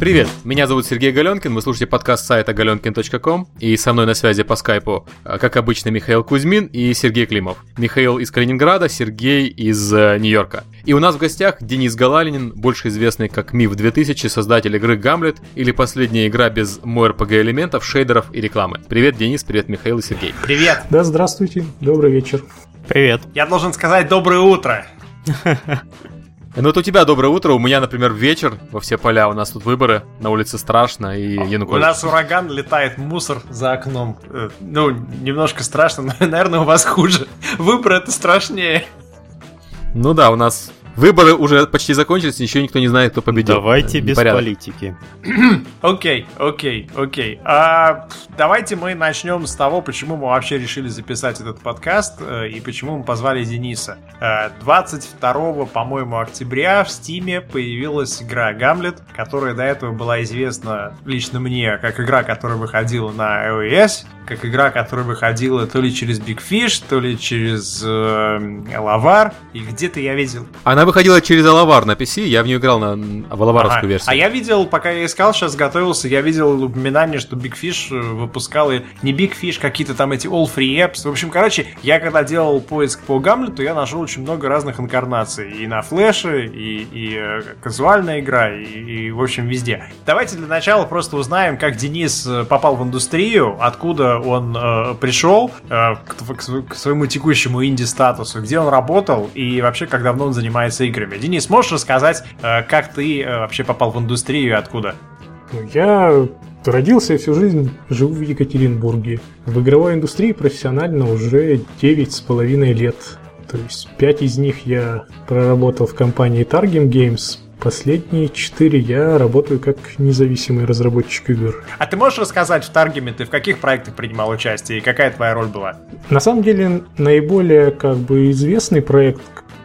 Привет, меня зовут Сергей Галёнкин, вы слушаете подкаст сайта galionkin.com, и со мной на связи по скайпу, как обычно, Михаил Кузьмин и Сергей Климов. Михаил из Калининграда, Сергей из Нью-Йорка. И у нас в гостях Денис Галанин, больше известный как mif2000, создатель игры Гамлет или последняя игра без MMORPG элементов, шейдеров и рекламы. Привет, Денис, привет, Михаил и Сергей. Привет! Да, здравствуйте, добрый вечер. Привет. Я должен сказать доброе утро. Ну, это у тебя доброе утро, у меня, например, вечер, во все поля, у нас тут выборы, на улице страшно и Янукович. У нас ураган, летает мусор за окном. Ну, немножко страшно, но, наверное, у вас хуже. Выборы — это страшнее. Ну да, у нас выборы уже почти закончились, еще никто не знает, кто победил. Давайте без политики. Окей. Давайте мы начнем с того, почему мы вообще решили записать этот подкаст и почему мы позвали Дениса. 22, по-моему, октября в Steam появилась игра Гамлет, которая до этого была известна лично мне как игра, которая выходила на iOS, как игра, которая выходила то ли через Big Fish, то ли через Lovar, и где-то я видел. Она выходила через Алавар на PC, я в нее играл на алаваровскую версию. А я видел, пока я искал, сейчас готовился, я видел упоминание, что Big Fish выпускал и не Big Fish, какие-то там эти All Free Apps. В общем, короче, я когда делал поиск по Гамлету, я нашел очень много разных инкарнаций. И на флеше, и казуальная игра, и в общем везде. Давайте для начала просто узнаем, как Денис попал в индустрию, откуда он пришел к своему текущему инди-статусу, где он работал и вообще как давно он занимается играми. Денис, можешь рассказать, как ты вообще попал в индустрию и откуда? Я родился и всю жизнь живу в Екатеринбурге. В игровой индустрии профессионально уже 9,5 лет. То есть 5 из них я проработал в компании Targem Games. Последние 4 я работаю как независимый разработчик игр. А ты можешь рассказать, в Таргеме ты в каких проектах принимал участие и какая твоя роль была? На самом деле, наиболее известный проект,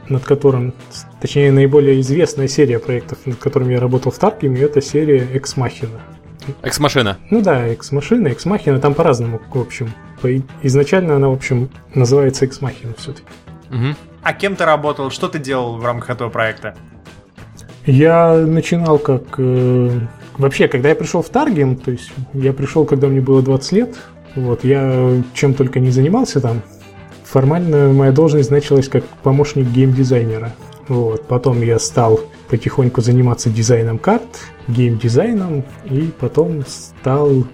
над которым, точнее, наиболее известная серия проектов, над которыми я работал в Таргеме, это серия «Эксмашина». «Эксмашина». Ну да, «Эксмашина», «Эксмахина», там по-разному, в общем. Изначально она, в общем, называется «Эксмахина» все-таки. Угу. А кем ты работал? Что ты делал в рамках этого проекта? Я начинал как... Вообще, когда я пришел в Таргем, то есть я пришел, когда мне было 20 лет, вот, я чем только не занимался там. Формально моя должность значилась как помощник геймдизайнера. Вот. Потом я стал потихоньку заниматься дизайном карт, геймдизайном, и потом стал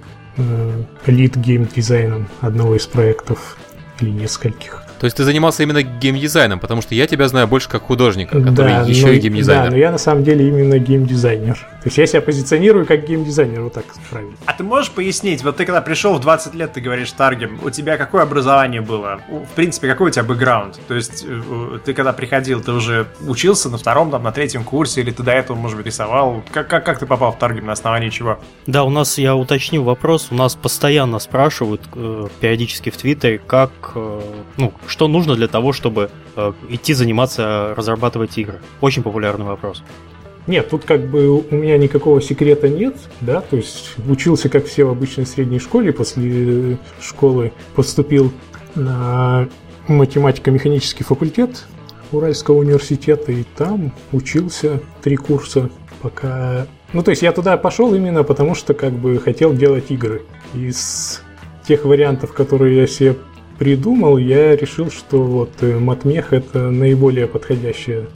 лид-геймдизайном одного из проектов или нескольких. То есть ты занимался именно геймдизайном, потому что я тебя знаю больше как художника, который и геймдизайнер. Да, но я на самом деле именно геймдизайнер. То есть я себя позиционирую как геймдизайнер, вот так правильно. А ты можешь пояснить, вот ты когда пришел в 20 лет, ты говоришь, Таргем, у тебя какое образование было? В принципе, какой у тебя бэкграунд? То есть ты когда приходил, ты уже учился на втором, там, на третьем курсе, или ты до этого, может быть, рисовал? Как ты попал в Таргем, на основании чего? Да, у нас, я уточнил вопрос, у нас постоянно спрашивают, периодически в Твиттере, как, что нужно для того, чтобы идти заниматься, разрабатывать игры? Очень популярный вопрос. Нет, тут у меня никакого секрета нет, да, то есть учился, как все, в обычной средней школе, после школы поступил на математико-механический факультет Уральского университета, и там учился 3 курса, пока... Ну, то есть я туда пошел именно потому, что хотел делать игры. Из тех вариантов, которые я себе придумал, я решил, что матмех — это наиболее подходящее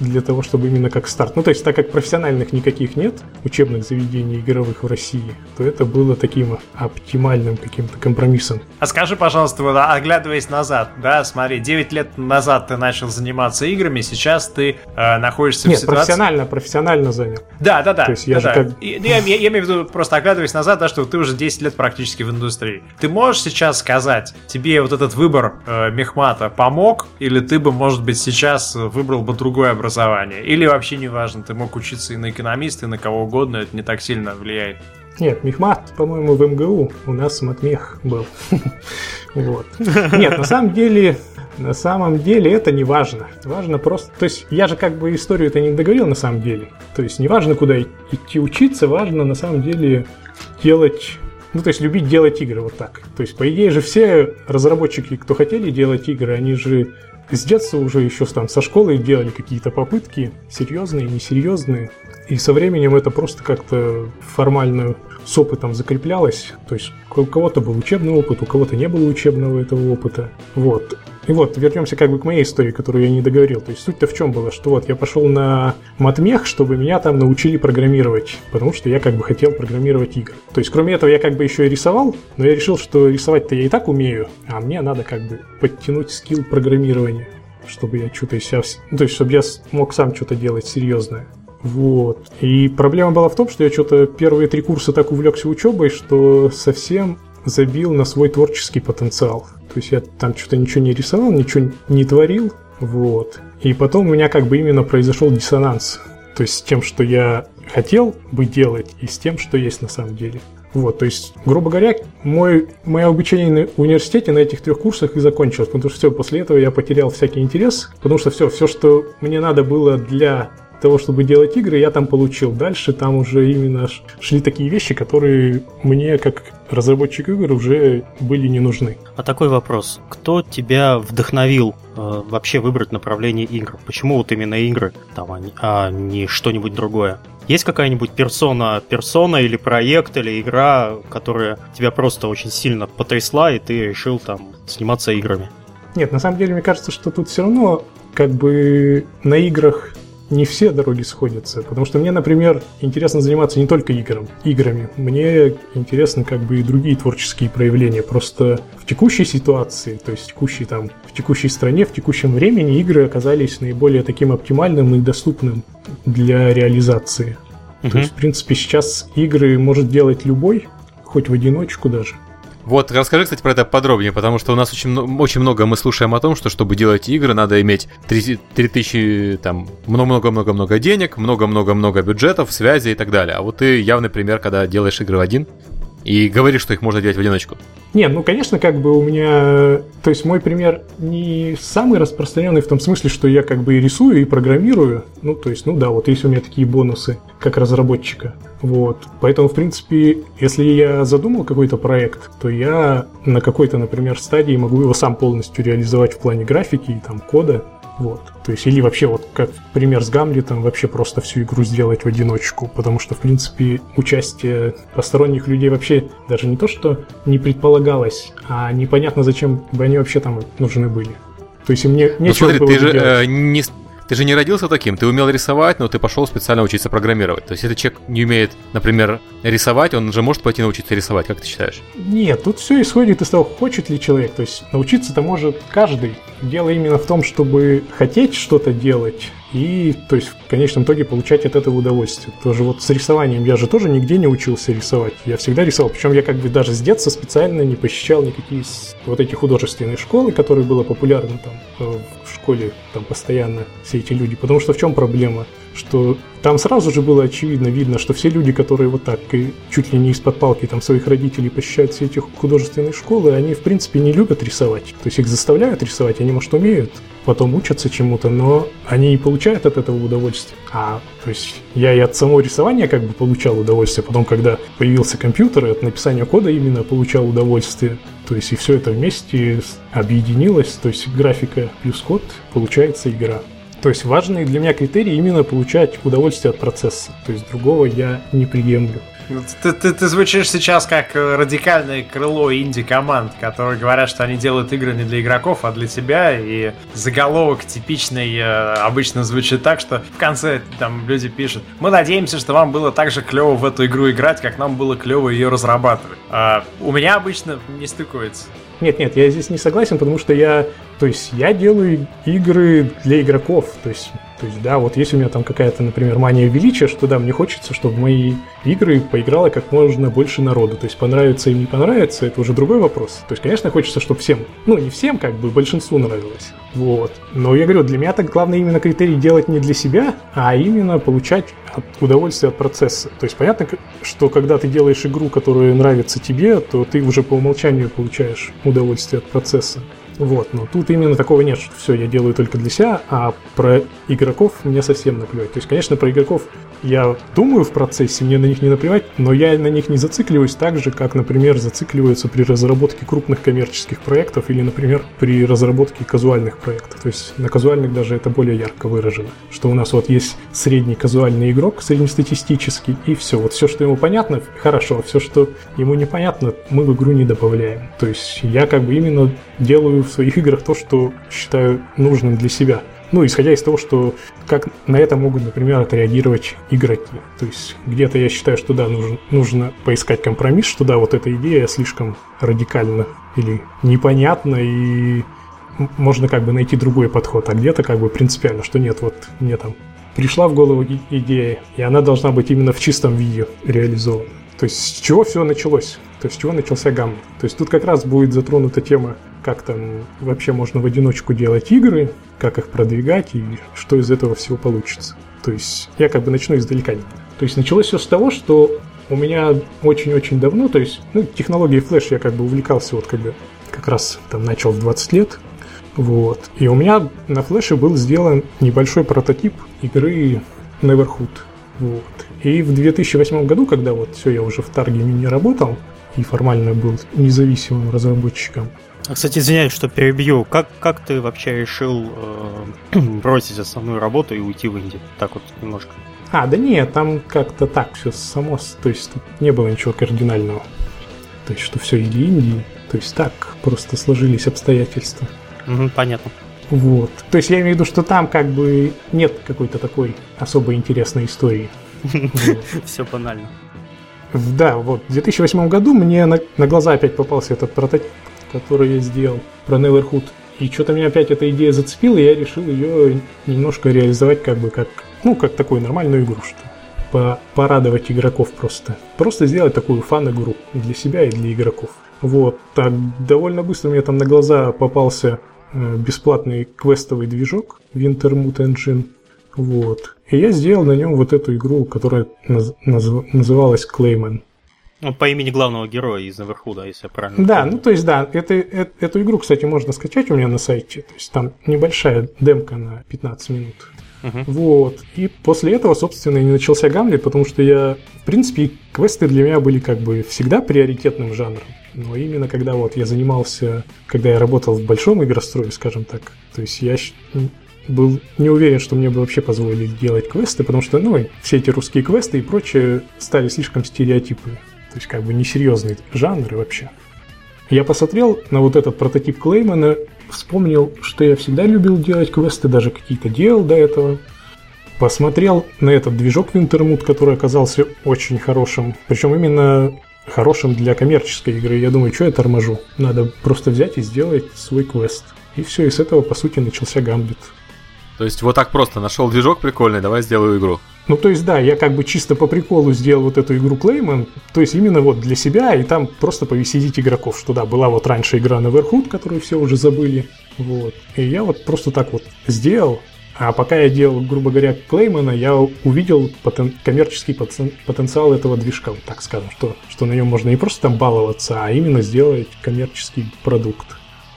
для того, чтобы именно как старт. Ну, то есть, так как профессиональных никаких нет, учебных заведений игровых в России, то это было таким оптимальным каким-то компромиссом. А скажи, пожалуйста, вот, оглядываясь назад, да, смотри, 9 лет назад ты начал заниматься играми, сейчас ты находишься в ситуации... профессионально занял. Да. То есть, я имею в виду, просто оглядываясь назад, да, что ты уже 10 лет практически в индустрии. Ты можешь сейчас сказать, тебе вот этот выбор мехмата помог, или ты бы, может быть, сейчас выбрал бы другое образование? Или вообще не важно, ты мог учиться и на экономиста, и на кого угодно, это не так сильно влияет? Нет, мехмат, по-моему, в МГУ у нас матмех был. Нет, на самом деле это не важно. Важно просто... То есть я же историю-то не договорил на самом деле. То есть не важно, куда идти учиться, важно на самом деле делать... Ну, то есть любить делать игры, вот так. То есть, по идее же, все разработчики, кто хотели делать игры, они же С детства уже еще там со школы делали какие-то попытки, серьезные, несерьезные. И со временем это просто как-то формально с опытом закреплялось. То есть у кого-то был учебный опыт, у кого-то не было учебного этого опыта. Вот. И вот, вернемся как бы к моей истории, которую я не договорил. То есть суть-то в чем была, что вот я пошел на матмех, чтобы меня там научили программировать, потому что я как бы хотел программировать игры. То есть кроме этого я как бы еще и рисовал, но я решил, что рисовать-то я и так умею, а мне надо как бы подтянуть скилл программирования, чтобы я что-то из себя... То есть чтобы я мог сам что-то делать серьезное. Вот. И проблема была в том, что я что-то первые 3 курса так увлекся учебой, что совсем забил на свой творческий потенциал. То есть я там что-то ничего не рисовал, ничего не творил, вот. И потом у меня как бы именно произошел диссонанс. То есть с тем, что я хотел бы делать, и с тем, что есть на самом деле. Вот, то есть, грубо говоря, мое обучение в университете на этих 3 курсах и закончилось. Потому что все, после этого я потерял всякий интерес. Потому что все, что мне надо было для того, чтобы делать игры, я там получил. Дальше там уже именно шли такие вещи, которые мне, как разработчик игр, уже были не нужны. А такой вопрос. Кто тебя вдохновил вообще выбрать направление игр? Почему вот именно игры, там, а не что-нибудь другое? Есть какая-нибудь персона или проект, или игра, которая тебя просто очень сильно потрясла, и ты решил там сниматься играми? Нет, на самом деле, мне кажется, что тут все равно как бы на играх не все дороги сходятся, потому что мне, например, интересно заниматься не только играми. Мне интересны как бы и другие творческие проявления. Просто в текущей ситуации, то есть в текущей стране, в текущем времени игры оказались наиболее таким оптимальным и доступным для реализации. Mm-hmm. То есть, в принципе, сейчас игры может делать любой, хоть в одиночку даже. Вот, расскажи, кстати, про это подробнее, потому что у нас очень много мы слушаем о том, что чтобы делать игры, надо иметь 3000, там, много-много-много денег, много-много-много бюджетов, связи и так далее. А вот ты явный пример, когда делаешь игры в один и говоришь, что их можно делать в одиночку. Не, ну, конечно, как бы у меня... То есть мой пример не самый распространенный в том смысле, что я как бы и рисую, и программирую. Ну, то есть, ну да, вот есть у меня такие бонусы, как разработчика. Вот. Поэтому, в принципе, если я задумал какой-то проект, то я на какой-то, например, стадии могу его сам полностью реализовать в плане графики и там кода. Вот. То есть, или вообще, вот как пример с Гамлетом, вообще просто всю игру сделать в одиночку, потому что, в принципе, участие посторонних людей вообще даже не то, что не предполагалось, а непонятно, зачем бы они вообще там нужны были. То есть, мне нечего было делать. Ты же не родился таким, ты умел рисовать, но ты пошел специально учиться программировать. То есть, если человек не умеет, например, рисовать, он же может пойти научиться рисовать, как ты считаешь? Нет, тут все исходит из того, хочет ли человек. То есть, научиться-то может каждый. Дело именно в том, чтобы хотеть что-то делать и, то есть, в конечном итоге получать от этого удовольствие. Тоже вот с рисованием я же тоже нигде не учился рисовать. Я всегда рисовал, причем я как бы даже с детства специально не посещал никакие вот эти художественные школы, которые были популярны там в школе там постоянно все эти люди. Потому что в чем проблема? Что там сразу же было очевидно, видно, что все люди, которые вот так и чуть ли не из-под палки там своих родителей посещают все эти художественные школы, они, в принципе, не любят рисовать. То есть их заставляют рисовать, они, может, умеют, потом учатся чему-то, но они не получают от этого удовольствия. А, то есть я и от самого рисования как бы получал удовольствие, потом, когда появился компьютер, и от написания кода именно получал удовольствие. То есть и все это вместе объединилось, то есть графика плюс код, получается игра. То есть важный для меня критерий именно получать удовольствие от процесса. То есть другого я не приемлю. Ты звучишь сейчас как радикальное крыло инди-команд, которые говорят, что они делают игры не для игроков, а для тебя. И заголовок типичный обычно звучит так, что в конце там люди пишут: мы надеемся, что вам было так же клево в эту игру играть, как нам было клево ее разрабатывать. А у меня обычно не стыкуется. Нет, я здесь не согласен, потому что я делаю игры для игроков. То есть, да, вот есть у меня там какая-то, например, мания величия, что да, мне хочется, чтобы в мои игры поиграло как можно больше народу. То есть понравится им, не понравится, это уже другой вопрос. То есть, конечно, хочется, чтобы всем, ну не всем, как бы, большинству нравилось. Вот. Но я говорю, для меня так главное именно критерий делать не для себя, а именно получать удовольствие от процесса. То есть понятно, что когда ты делаешь игру, которая нравится тебе, то ты уже по умолчанию получаешь удовольствие от процесса. Вот, но тут именно такого нет, что все, я делаю только для себя, а про игроков мне совсем наплевать. То есть, конечно, про игроков я думаю в процессе, мне на них не наплевать, но я на них не зацикливаюсь так же, как, например, зацикливаются при разработке крупных коммерческих проектов или, например, при разработке казуальных проектов. То есть на казуальных даже это более ярко выражено, что у нас вот есть средний казуальный игрок, среднестатистический, и все. Вот все, что ему понятно, хорошо, а все, что ему непонятно, мы в игру не добавляем. То есть я как бы именно делаю в своих играх то, что считаю нужным для себя. Ну, исходя из того, что как на это могут, например, отреагировать игроки. То есть где-то я считаю, что да, нужно поискать компромисс, что да, вот эта идея слишком радикальна или непонятна, и можно как бы найти другой подход, а где-то как бы принципиально, что нет, вот мне там пришла в голову идея, и она должна быть именно в чистом виде реализована. То есть с чего все началось? То есть с чего начался Гамлет? То есть тут как раз будет затронута тема, как там вообще можно в одиночку делать игры, как их продвигать и что из этого всего получится. То есть я как бы начну издалека. То есть началось все с того, что у меня очень-очень давно, то есть технологией флэш я как бы увлекался вот когда как раз там начал в 20 лет. Вот. И у меня на флэше был сделан небольшой прототип игры Neverhood. Вот. И в 2008 году, когда вот все, я уже в Targem не работал и формально был независимым разработчиком. А, кстати, извиняюсь, что перебью. Как ты вообще решил бросить основную работу и уйти в инди? Так вот немножко. А, да нет, там как-то так все само, то есть тут не было ничего кардинального. То есть что все или инди, то есть так просто сложились обстоятельства. Угу, понятно. Вот. То есть я имею в виду, что там как бы нет какой-то такой особо интересной истории. Все банально. Да, вот. В 2008 году мне на глаза опять попался этот прототип, который я сделал про Neverhood. И что-то меня опять эта идея зацепила, и я решил ее немножко реализовать как бы как, ну, как такую нормальную игру, что порадовать игроков просто. Просто сделать такую фан-игру для себя и для игроков. Вот. Так довольно быстро мне там на глаза попался бесплатный квестовый движок Wintermute Engine. Вот. И я сделал на нем вот эту игру, которая называлась Clayman. Ну, по имени главного героя из Neverhood, если я правильно понимаю. Да, ну то есть да, эту игру, кстати, можно скачать у меня на сайте. То есть там небольшая демка на 15 минут. Uh-huh. Вот. И после этого, собственно, и начался Гамлет, потому что я, в принципе, квесты для меня были как бы всегда приоритетным жанром. Но именно когда вот я занимался, когда я работал в большом игрострое, скажем так, то есть я был не уверен, что мне бы вообще позволили делать квесты, потому что, ну, все эти русские квесты и прочее стали слишком стереотипными. То есть как бы несерьезные жанры вообще. Я посмотрел на вот этот прототип Клеймана, вспомнил, что я всегда любил делать квесты, даже какие-то делал до этого. Посмотрел на этот движок Wintermute, который оказался очень хорошим. Причем именно хорошим для коммерческой игры. Я думаю, что я торможу? Надо просто взять и сделать свой квест. И все, и с этого, по сути, начался Гамбит. То есть вот так просто, нашел движок прикольный, давай сделаю игру. Ну, то есть, да, я как бы чисто по приколу сделал вот эту игру Clayman, то есть именно вот для себя, и там просто повеселить игроков, что да, была вот раньше игра Neverhood, которую все уже забыли, вот. И я вот просто так вот сделал, а пока я делал, грубо говоря, Clayman, я увидел коммерческий потенциал этого движка, вот так скажем, что на нем можно не просто там баловаться, а именно сделать коммерческий продукт.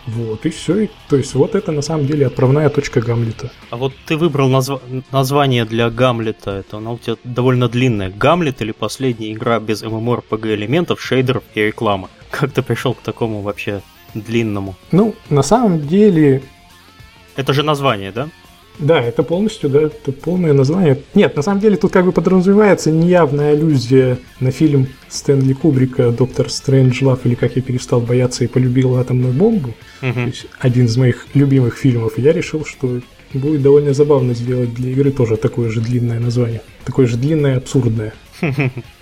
Вот, и все. То есть вот это на самом деле отправная точка Гамлета. А вот ты выбрал название для Гамлета. Это оно у тебя довольно длинное. Гамлет или последняя игра без MMORPG элементов, шейдеров и рекламы. Как ты пришел к такому вообще длинному? Ну, на самом деле... Это же название, да? Да, это полностью, да, это полное название. Нет, на самом деле тут как бы подразумевается неявная аллюзия на фильм Стэнли Кубрика «Доктор Стрейнджлав» или «Как я перестал бояться и полюбил атомную бомбу». Угу. То есть один из моих любимых фильмов. И я решил, что будет довольно забавно сделать для игры тоже такое же длинное название. Такое же длинное, абсурдное. То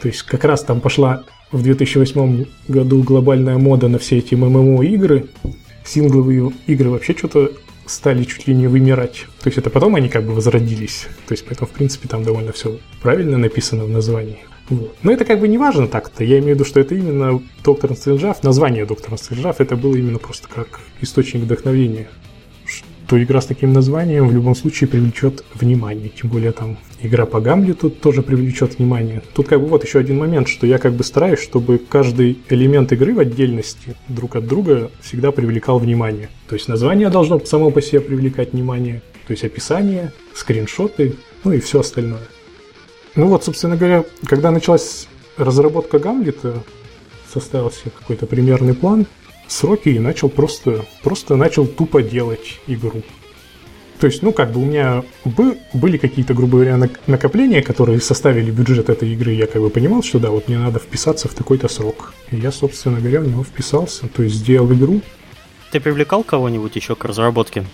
есть как раз там пошла в 2008 году глобальная мода на все эти ММО-игры. Сингловые игры вообще что-то... стали чуть ли не вымирать. То есть это потом они как бы возродились. То есть поэтому, в принципе, там довольно все правильно написано в названии. Вот. Но это как бы не важно так-то. Я имею в виду, что это именно Доктор Стрейнджлав, название Доктор Стрейнджлав, это было именно просто как источник вдохновения. то игра с таким названием в любом случае привлечет внимание. Тем более там игра по Гамлету тоже привлечет внимание. Тут как бы вот еще один момент, что я как бы стараюсь, чтобы каждый элемент игры в отдельности друг от друга всегда привлекал внимание. То есть название должно само по себе привлекать внимание, то есть описание, скриншоты, ну и все остальное. Ну вот, собственно говоря, когда началась разработка Гамлета, составился какой-то примерный план, сроки, и начал просто начал тупо делать игру. То есть, ну, как бы у меня были какие-то, грубо говоря, накопления, которые составили бюджет этой игры. Я как бы понимал, что да, вот мне надо вписаться в такой-то срок. И я, собственно говоря, в него вписался, то есть сделал игру. Ты привлекал кого-нибудь еще к разработке?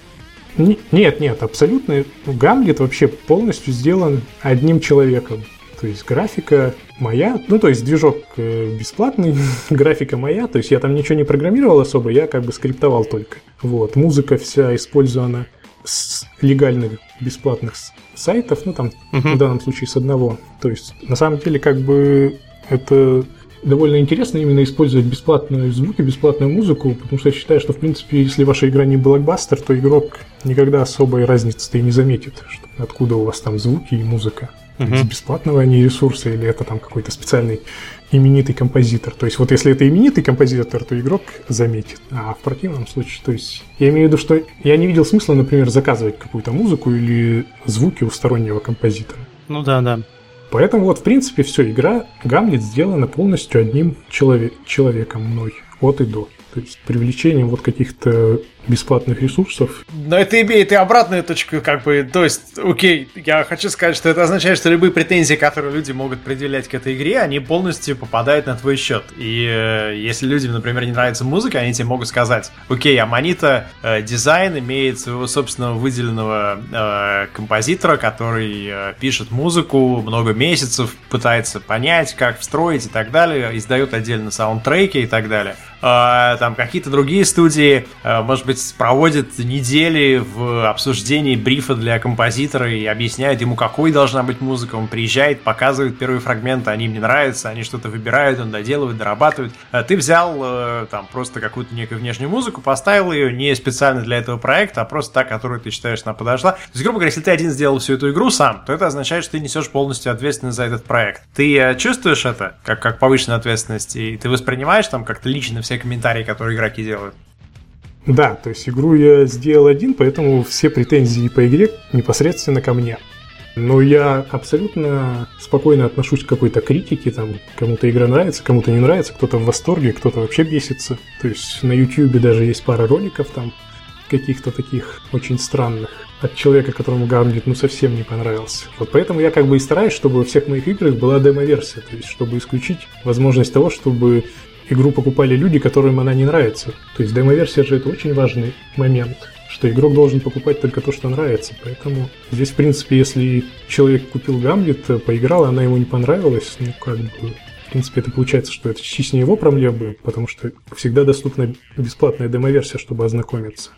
Нет, абсолютно. Гамлет вообще полностью сделан одним человеком. То есть графика моя, ну то есть движок бесплатный, графика моя, то есть я там ничего не программировал особо, я как бы скриптовал только. Вот, музыка вся использована с легальных бесплатных сайтов, ну там в данном случае с одного. То есть на самом деле как бы это довольно интересно именно использовать бесплатные звуки, бесплатную музыку, потому что я считаю, что в принципе если ваша игра не блокбастер, то игрок никогда особой разницы-то и не заметит, что, откуда у вас там звуки и музыка. Из бесплатного они ресурса, или это там какой-то специальный именитый композитор. То есть вот если это именитый композитор, то игрок заметит. А в противном случае, то есть я имею в виду, что я не видел смысла, например, заказывать какую-то музыку или звуки у стороннего композитора. Ну да. Поэтому вот в принципе все, игра Гамлет сделана полностью одним человеком мной, от и до. То есть привлечением вот каких-то бесплатных ресурсов. Но это имеет и обратную точку, как бы, то есть, окей, я хочу сказать, что это означает, что любые претензии, которые люди могут предъявлять к этой игре, они полностью попадают на твой счет. И если людям, например, не нравится музыка, они тебе могут сказать: окей, Аманита дизайн имеет своего собственного выделенного композитора, который пишет музыку много месяцев, пытается понять, как встроить и так далее, издает отдельно саундтреки и так далее. Там какие-то другие студии, может быть, проводит недели в обсуждении брифа для композитора и объясняет ему, какой должна быть музыка. Он приезжает, показывает первые фрагменты, они им не нравятся, они что-то выбирают, он доделывает, дорабатывает. Ты взял там просто какую-то некую внешнюю музыку, поставил ее не специально для этого проекта, а просто та, которую ты считаешь, она подошла. То есть, грубо говоря, если ты один сделал всю эту игру сам, то это означает, что ты несешь полностью ответственность за этот проект. Ты чувствуешь это как повышенную ответственность, и ты воспринимаешь там как-то лично все комментарии, которые игроки делают? Да, то есть игру я сделал один, поэтому все претензии по игре непосредственно ко мне. Но я абсолютно спокойно отношусь к какой-то критике, там, кому-то игра нравится, кому-то не нравится, кто-то в восторге, кто-то вообще бесится. То есть на YouTube даже есть пара роликов там, каких-то таких очень странных, от человека, которому Гамлет ну совсем не понравился. Вот поэтому я как бы и стараюсь, чтобы во всех моих играх была демо-версия, то есть чтобы исключить возможность того, чтобы игру покупали люди, которым она не нравится. То есть демо-версия же это очень важный момент, что игрок должен покупать только то, что нравится. Поэтому здесь, в принципе, если человек купил Гамлет, поиграл, она ему не понравилась, ну как бы, в принципе, это получается, что это чуть не его проблемы, потому что всегда доступна бесплатная демо-версия, чтобы ознакомиться.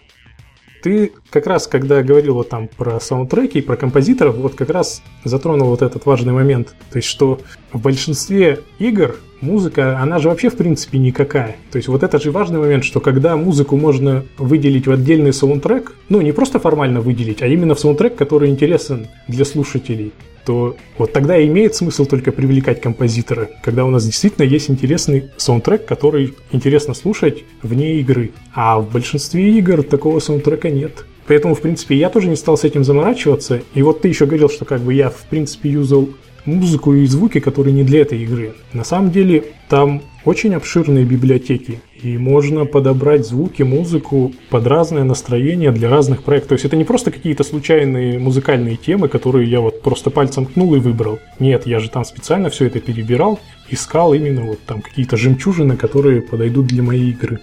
Ты как раз, когда говорил вот там про саундтреки и про композиторов, вот как раз затронул вот этот важный момент. То есть, что в большинстве игр музыка, она же вообще в принципе никакая. То есть вот это же важный момент, что когда музыку можно выделить в отдельный саундтрек, ну не просто формально выделить, а именно в саундтрек, который интересен для слушателей, то вот тогда имеет смысл только привлекать композитора, когда у нас действительно есть интересный саундтрек, который интересно слушать вне игры. А в большинстве игр такого саундтрека нет. Поэтому, в принципе, я тоже не стал с этим заморачиваться. И вот ты еще говорил, что как бы я, в принципе, юзал музыку и звуки, которые не для этой игры. На самом деле, там очень обширные библиотеки, и можно подобрать звуки, музыку под разное настроение для разных проектов. То есть это не просто какие-то случайные музыкальные темы, которые я вот просто пальцем ткнул и выбрал. Нет, я же там специально все это перебирал, искал именно вот там какие-то жемчужины, которые подойдут для моей игры.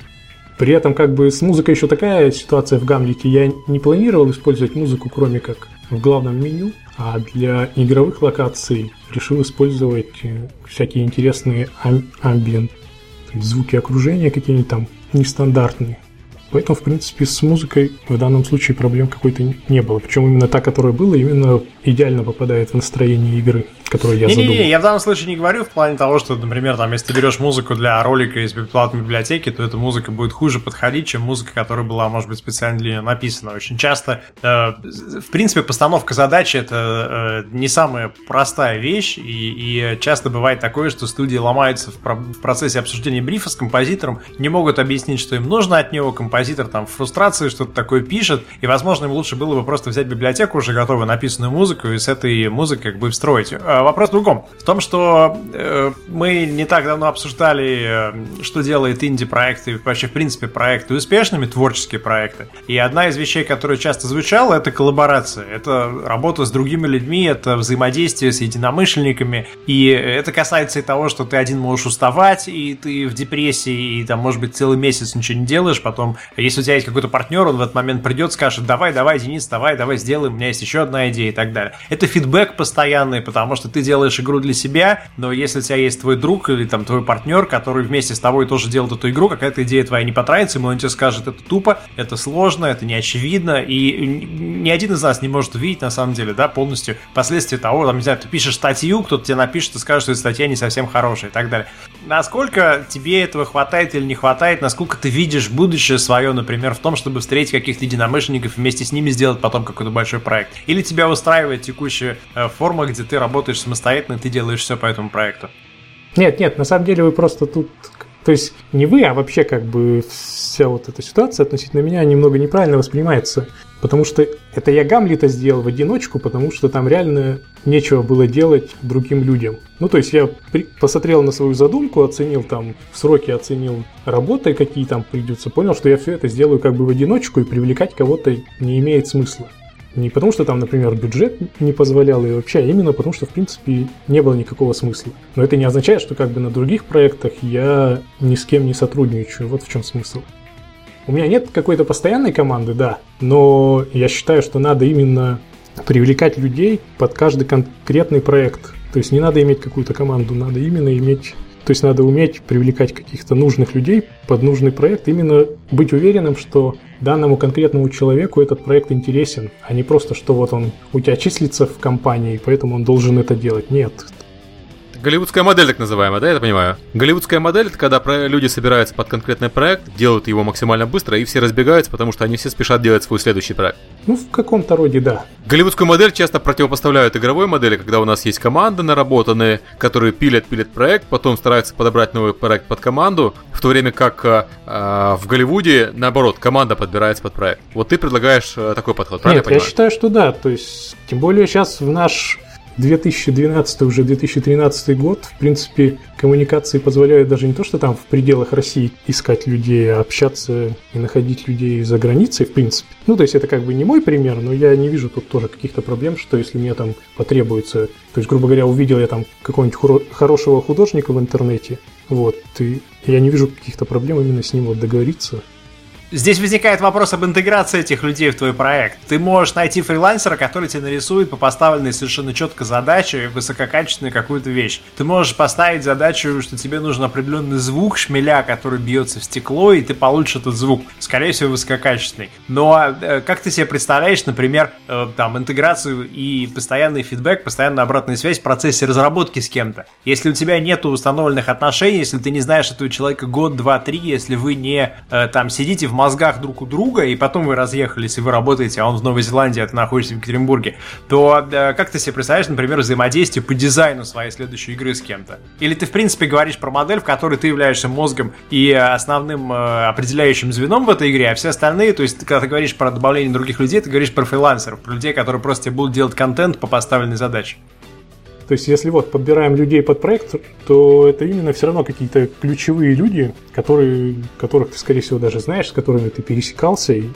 При этом как бы с музыкой еще такая ситуация в Гамлете. Я не планировал использовать музыку, кроме как в главном меню, а для игровых локаций решил использовать всякие интересные амбиент, то есть звуки окружения какие-нибудь там нестандартные. Поэтому, в принципе, с музыкой в данном случае проблем какой-то не было. Причем именно та, которая была, именно идеально попадает в настроение игры, которую я задумал. Не-не-не, я в данном случае не говорю в плане того, что, например, там, если ты берешь музыку для ролика из бесплатной библиотеки, то эта музыка будет хуже подходить, чем музыка, которая была, может быть, специально для нее написана. Очень часто, в принципе, постановка задачи – это не самая простая вещь, и часто бывает такое, что студии ломаются в процессе обсуждения брифа с композитором, не могут объяснить, что им нужно от него, композитор там в фрустрации что-то такое пишет, и, возможно, им лучше было бы просто взять библиотеку уже готовую написанную музыку и с этой музыкой как бы встроить. Вопрос в другом. В том, что мы не так давно обсуждали, что делает инди-проекты, вообще, в принципе, проекты успешными, творческие проекты. И одна из вещей, которая часто звучала, это коллаборация. Это работа с другими людьми, это взаимодействие с единомышленниками. И это касается и того, что ты один можешь уставать, и ты в депрессии, и там, может быть, целый месяц ничего не делаешь. Потом, если у тебя есть какой-то партнер, он в этот момент придет, скажет: давай, Денис, давай, сделаем, у меня есть еще одна идея и так далее. Это фидбэк постоянный, потому что ты делаешь игру для себя, но если у тебя есть твой друг или там твой партнер, который вместе с тобой тоже делает эту игру, какая-то идея твоя не потратится, ему он тебе скажет: это тупо, это сложно, это неочевидно, и ни один из нас не может увидеть, на самом деле, да, полностью последствия того, там, не знаю, ты пишешь статью, кто-то тебе напишет и скажет, что эта статья не совсем хорошая и так далее. Насколько тебе этого хватает или не хватает, насколько ты видишь будущее свое, например, в том, чтобы встретить каких-то единомышленников и вместе с ними сделать потом какой-то большой проект? Или тебя устраивает текущая форма, где ты работаешь самостоятельно, ты делаешь все по этому проекту? Нет, на самом деле вы просто тут... То есть не вы, а вообще как бы вся вот эта ситуация относительно меня немного неправильно воспринимается. Потому что это я Гамлета сделал в одиночку, потому что там реально нечего было делать другим людям. Ну, то есть я посмотрел на свою задумку, оценил там, в сроке оценил работы, какие там придется, понял, что я все это сделаю как бы в одиночку, и привлекать кого-то не имеет смысла. Не потому что там, например, бюджет не позволял и вообще, а именно потому что, в принципе, не было никакого смысла. Но это не означает, что как бы на других проектах я ни с кем не сотрудничаю. Вот в чем смысл. У меня нет какой-то постоянной команды, да, но я считаю, что надо именно привлекать людей под каждый конкретный проект. То есть не надо иметь какую-то команду, надо именно иметь... То есть надо уметь привлекать каких-то нужных людей под нужный проект, именно быть уверенным, что данному конкретному человеку этот проект интересен, а не просто, что вот он у тебя числится в компании, поэтому он должен это делать. Нет. Голливудская модель, так называемая, да, я понимаю? Голливудская модель — это когда люди собираются под конкретный проект, делают его максимально быстро, и все разбегаются, потому что они все спешат делать свой следующий проект. Ну, в каком-то роде, да. Голливудскую модель часто противопоставляют игровой модели, когда у нас есть команды наработанные, которые пилят проект, потом стараются подобрать новый проект под команду, в то время как в Голливуде, наоборот, команда подбирается под проект. Вот ты предлагаешь такой подход, правильно? Нет, я считаю, что да. То есть, тем более сейчас в наш... 2012, уже 2013 год, в принципе, коммуникации позволяют даже не то, что там в пределах России искать людей, а общаться и находить людей за границей, в принципе. Ну, то есть это как бы не мой пример, но я не вижу тут тоже каких-то проблем, что если мне там потребуется... То есть, грубо говоря, увидел я там какого-нибудь хорошего художника в интернете, вот, и я не вижу каких-то проблем именно с ним вот договориться. Здесь возникает вопрос об интеграции этих людей в твой проект. Ты можешь найти фрилансера, который тебе нарисует по поставленной совершенно четко задаче высококачественную какую-то вещь. Ты можешь поставить задачу, что тебе нужен определенный звук шмеля, который бьется в стекло, и ты получишь этот звук. Скорее всего, высококачественный. Но как ты себе представляешь, например, там, интеграцию и постоянный фидбэк, постоянную обратную связь в процессе разработки с кем-то? Если у тебя нет установленных отношений, если ты не знаешь этого человека год, два, три, если вы не там сидите в мозгах друг у друга, и потом вы разъехались, и вы работаете, а он в Новой Зеландии, а ты находишься в Екатеринбурге, то как ты себе представляешь, например, взаимодействие по дизайну своей следующей игры с кем-то? Или ты, в принципе, говоришь про модель, в которой ты являешься мозгом и основным определяющим звеном в этой игре, а все остальные, то есть, когда ты говоришь про добавление других людей, ты говоришь про фрилансеров, про людей, которые просто тебе будут делать контент по поставленной задаче. То есть, если вот подбираем людей под проект, то это именно все равно какие-то ключевые люди, которых ты, скорее всего, даже знаешь, с которыми ты пересекался и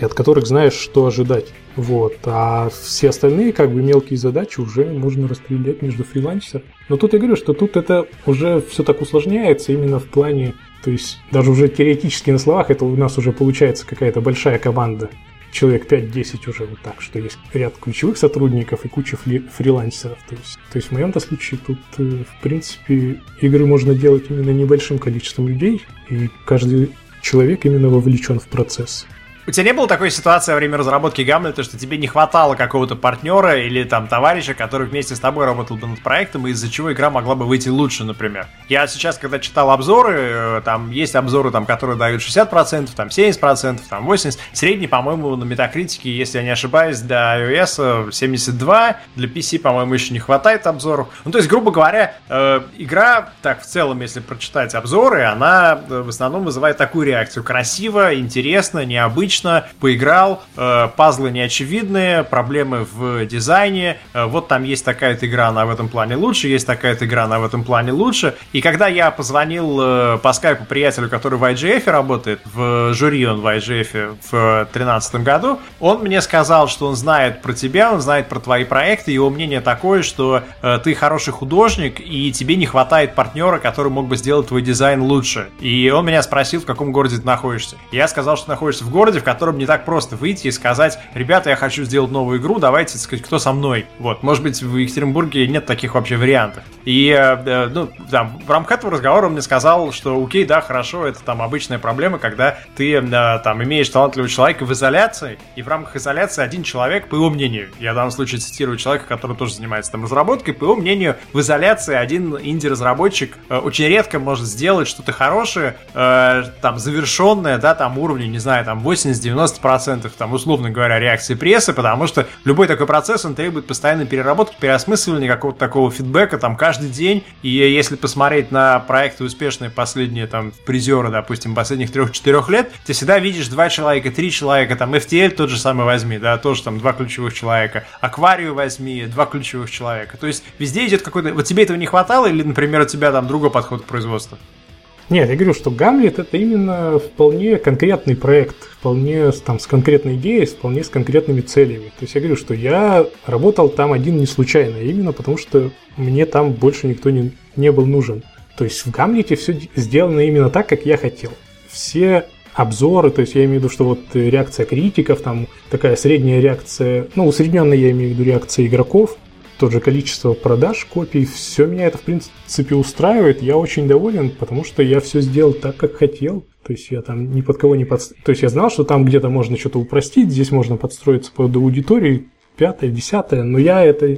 от которых знаешь, что ожидать. Вот. А все остальные, как бы, мелкие задачи уже можно распределять между фрилансерами. Но тут я говорю, что тут это уже все так усложняется именно в плане, то есть, даже уже теоретически на словах это у нас уже получается какая-то большая команда. Человек 5-10 уже вот так, что есть ряд ключевых сотрудников и куча фрилансеров. То есть в моем-то случае тут, в принципе, игры можно делать именно небольшим количеством людей, и каждый человек именно вовлечен в процесс. У тебя не было такой ситуации во время разработки Гамлета, что тебе не хватало какого-то партнера или там товарища, который вместе с тобой работал бы над проектом, из-за чего игра могла бы выйти лучше, например? Я сейчас, когда читал обзоры, там есть обзоры, там, которые дают 60%, там 70%, там 80%. Средний, по-моему, на Метакритике, если я не ошибаюсь, для iOS 72, для PC, по-моему, еще не хватает обзоров. Ну, то есть, грубо говоря, игра, так, в целом, если прочитать обзоры, она в основном вызывает такую реакцию. Красиво, интересно, необычно. Поиграл, пазлы неочевидные, проблемы в дизайне, вот там есть такая-то игра, она в этом плане лучше, есть такая-то игра, она в этом плане лучше. И когда я позвонил по скайпу приятелю, который в IGF работает, в жюри он в IGF в 2013 году, он мне сказал, что он знает про тебя, он знает про твои проекты, его мнение такое, что ты хороший художник, и тебе не хватает партнера, который мог бы сделать твой дизайн лучше. И он меня спросил, в каком городе ты находишься. Я сказал, что находишься в городе, в котором не так просто выйти и сказать: ребята, я хочу сделать новую игру, давайте, так сказать, кто со мной? Вот, может быть, в Екатеринбурге нет таких вообще вариантов. И, там, в рамках этого разговора он мне сказал, что окей, да, хорошо, это там обычная проблема, когда ты, там, имеешь талантливого человека в изоляции, и в рамках изоляции один человек, по его мнению, я в данном случае цитирую человека, который тоже занимается там разработкой, по его мнению, в изоляции один инди-разработчик очень редко может сделать что-то хорошее, там, завершенное, да, там, уровня, не знаю, там, 80-90%, там, условно говоря, реакции прессы, потому что любой такой процесс, он требует постоянной переработки, переосмысливания, какого-то такого фидбэка, там, каждый день. И если посмотреть на проекты успешные последние, там, призеры, допустим, последних 3-4 лет, ты всегда видишь 2 человека, 3 человека, там, FTL тот же самый возьми, да, тоже там 2 ключевых человека, Акварию возьми, 2 ключевых человека. То есть везде идет какой-то... Вот тебе этого не хватало или, например, у тебя там другой подход к производству? Нет, я говорю, что Гамлет — это именно вполне конкретный проект, вполне там с конкретной идеей, вполне с конкретными целями. То есть я говорю, что я работал там один не случайно, именно потому что мне там больше никто не был нужен. То есть в Гамлете все сделано именно так, как я хотел. Все обзоры, то есть я имею в виду, что вот реакция критиков, там такая средняя реакция, ну, усредненная, я имею в виду реакция игроков, тот же количество продаж, копий, все меня это в принципе устраивает, я очень доволен, потому что я все сделал так, как хотел, то есть я там ни под кого не подстроил, то есть я знал, что там где-то можно что-то упростить, здесь можно подстроиться под аудиторию, 5-10, но я это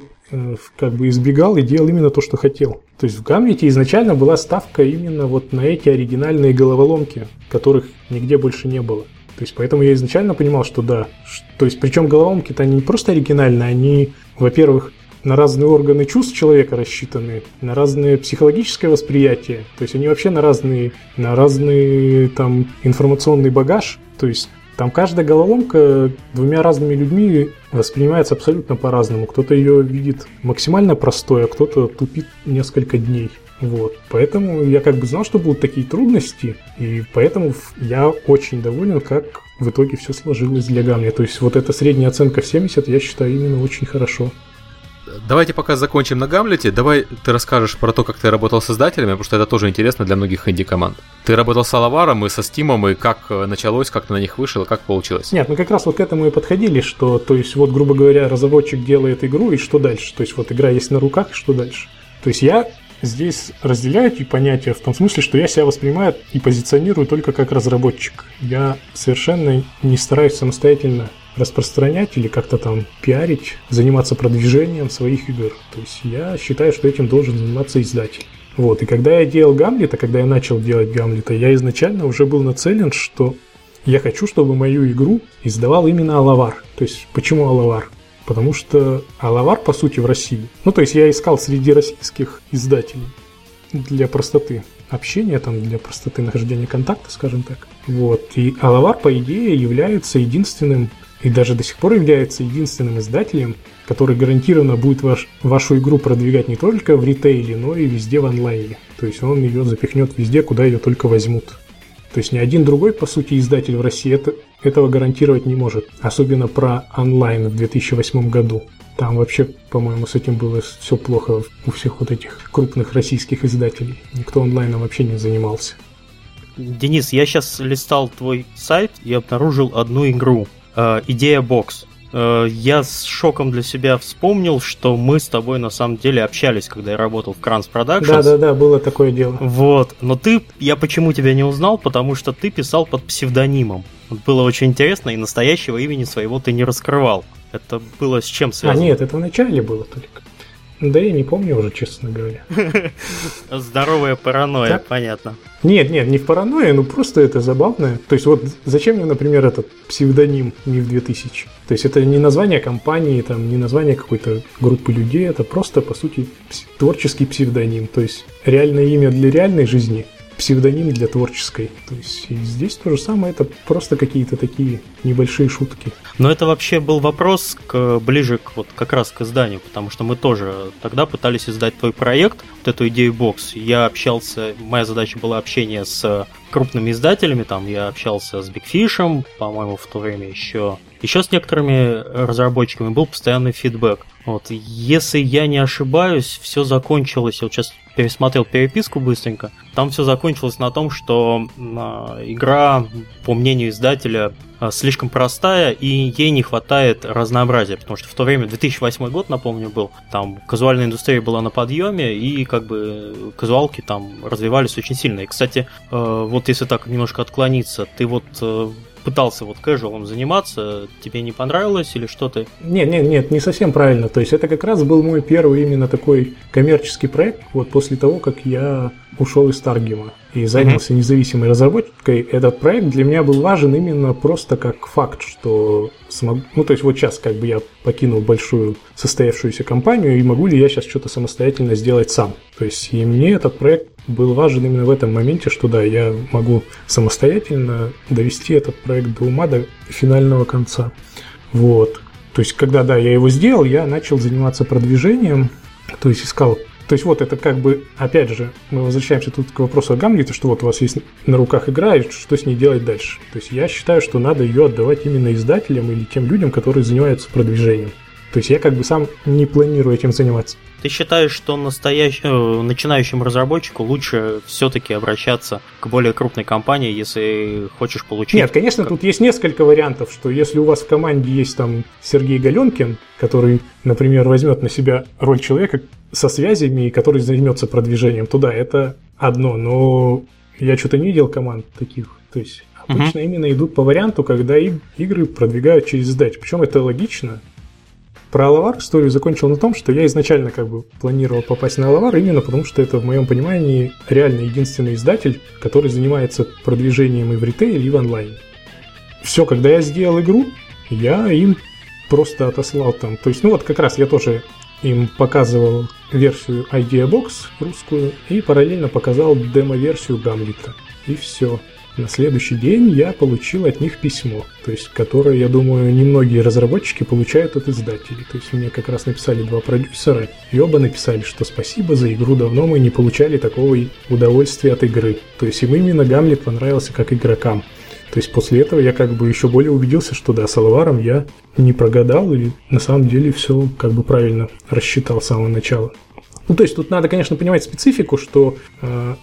как бы избегал и делал именно то, что хотел. То есть в Гамлете изначально была ставка именно вот на эти оригинальные головоломки, которых нигде больше не было. То есть поэтому я изначально понимал, что да, то есть причем головоломки-то они не просто оригинальные, они, во-первых, на разные органы чувств человека рассчитаны, на разное психологическое восприятие, то есть они вообще на разные там информационный багаж, то есть там каждая головоломка двумя разными людьми воспринимается абсолютно по-разному, кто-то ее видит максимально простой, а кто-то тупит несколько дней. Вот, поэтому я как бы знал, что будут такие трудности, и поэтому я очень доволен, как в итоге все сложилось для Гамлета, то есть вот эта средняя оценка в 70 я считаю именно очень хорошо. Давайте пока закончим на Гамлете. Давай ты расскажешь про то, как ты работал с издателями, потому что это тоже интересно для многих инди-команд. Ты работал с Алаваром и со Стимом, и как началось, как ты на них вышел, и как получилось? Нет, ну как раз вот к этому и подходили, что, то есть вот, грубо говоря, разработчик делает игру, и что дальше? То есть вот игра есть на руках, и что дальше? То есть я здесь разделяю эти понятия в том смысле, что я себя воспринимаю и позиционирую только как разработчик. Я совершенно не стараюсь самостоятельно распространять или как-то там пиарить, заниматься продвижением своих игр. То есть я считаю, что этим должен заниматься издатель. Вот, и когда я делал Гамлета, когда я начал делать Гамлета, я изначально уже был нацелен, что я хочу, чтобы мою игру издавал именно Алавар. То есть почему Алавар? Потому что Алавар, по сути, в России. Ну, то есть я искал среди российских издателей для простоты общения, там, для простоты нахождения контакта, скажем так. Вот, и Алавар, по идее, является единственным и даже до сих пор является единственным издателем, который гарантированно будет вашу игру продвигать не только в ритейле, но и везде в онлайне. То есть он ее запихнет везде, куда ее только возьмут. То есть ни один другой, по сути, издатель в России этого гарантировать не может. Особенно про онлайн в 2008 году. Там вообще, по-моему, с этим было все плохо у всех вот этих крупных российских издателей. Никто онлайном вообще не занимался. Денис, я сейчас листал твой сайт и обнаружил одну игру. Idea Box. Я с шоком для себя вспомнил, что мы с тобой на самом деле общались, когда я работал в Кранс Productions. Да, было такое дело. Вот, но ты, я почему тебя не узнал, потому что ты писал под псевдонимом. Было очень интересно, и настоящего имени своего ты не раскрывал. Это было с чем связано? А нет, это в начале было только. Да я не помню уже, честно говоря. Здоровая паранойя, понятно. Нет, не в паранойе, ну просто это забавно. То есть вот зачем мне, например, этот псевдоним mif2000? То есть это не название компании, там, не название какой-то группы людей, это просто, по сути, творческий псевдоним. То есть реальное имя для реальной жизни, псевдоним для творческой. То есть и здесь то же самое, это просто какие-то такие небольшие шутки. Но это вообще был вопрос ближе к, вот, как раз к изданию, потому что мы тоже тогда пытались издать твой проект, вот эту Idea Box. Я общался, моя задача была общение с крупными издателями, там я общался с Big Fish, по-моему, в то время еще с некоторыми разработчиками, был постоянный фидбэк. Вот. Если я не ошибаюсь, все закончилось, я вот сейчас пересмотрел переписку быстренько, там все закончилось на том, что игра, по мнению издателя, слишком простая, и ей не хватает разнообразия, потому что в то время, 2008 год, напомню, был, там казуальная индустрия была на подъеме, и как бы казуалки там развивались очень сильно. И, кстати, вот если так немножко отклониться, ты вот пытался вот кэжуалом заниматься, тебе не понравилось или что ты? Нет, не совсем правильно. То есть это как раз был мой первый именно такой коммерческий проект, вот после того, как я ушел из Targem и занялся независимой разработкой. Этот проект для меня был важен именно просто как факт, что смогу... Ну, то есть вот сейчас как бы я покинул большую состоявшуюся компанию, и могу ли я сейчас что-то самостоятельно сделать сам. То есть и мне этот проект был важен именно в этом моменте, что да, я могу самостоятельно довести этот проект до ума, до финального конца. Вот. То есть когда, да, я его сделал, я начал заниматься продвижением, то есть искал. То есть вот это как бы, опять же, мы возвращаемся тут к вопросу о Гамлете, что вот у вас есть на руках игра, и что с ней делать дальше. То есть я считаю, что надо ее отдавать именно издателям или тем людям, которые занимаются продвижением. То есть я как бы сам не планирую этим заниматься. Ты считаешь, что начинающему разработчику лучше все-таки обращаться к более крупной компании, если хочешь получить... Нет, конечно, тут есть несколько вариантов, что если у вас в команде есть там Сергей Галёнкин, который, например, возьмет на себя роль человека со связями, который займется продвижением, то да, это одно, но я что-то не видел команд таких, то есть обычно именно идут по варианту, когда игры продвигают через издатель, причем это логично. Про Алавар историю закончил на том, что я изначально как бы планировал попасть на Алавар именно потому, что это в моем понимании реально единственный издатель, который занимается продвижением и в ритейле, и в онлайне. Все, когда я сделал игру, я им просто отослал там. То есть, ну вот как раз я тоже им показывал версию Idea Box русскую и параллельно показал демо-версию Гамлета. И все. На следующий день я получил от них письмо, то есть, которое, я думаю, немногие разработчики получают от издателей. То есть мне как раз написали два продюсера, и оба написали, что спасибо за игру, давно мы не получали такого удовольствия от игры. То есть им именно Гамлет понравился как игрокам. То есть после этого я как бы еще более убедился, что да, с Алаваром я не прогадал и на самом деле все как бы правильно рассчитал с самого начала. Ну, то есть тут надо, конечно, понимать специфику, что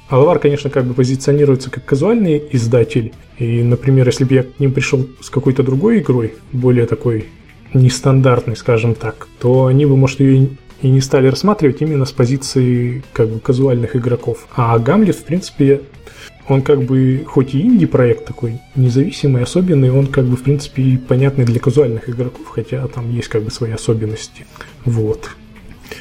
Алавар, конечно, как бы позиционируется как казуальный издатель. И, например, если бы я к ним пришел с какой-то другой игрой, более такой нестандартной, скажем так, то они бы, может, ее и не стали рассматривать именно с позиции как бы казуальных игроков. А Гамлет, в принципе, он как бы, хоть и инди-проект такой независимый, особенный, он как бы, в принципе, и понятный для казуальных игроков, хотя там есть как бы свои особенности. Вот.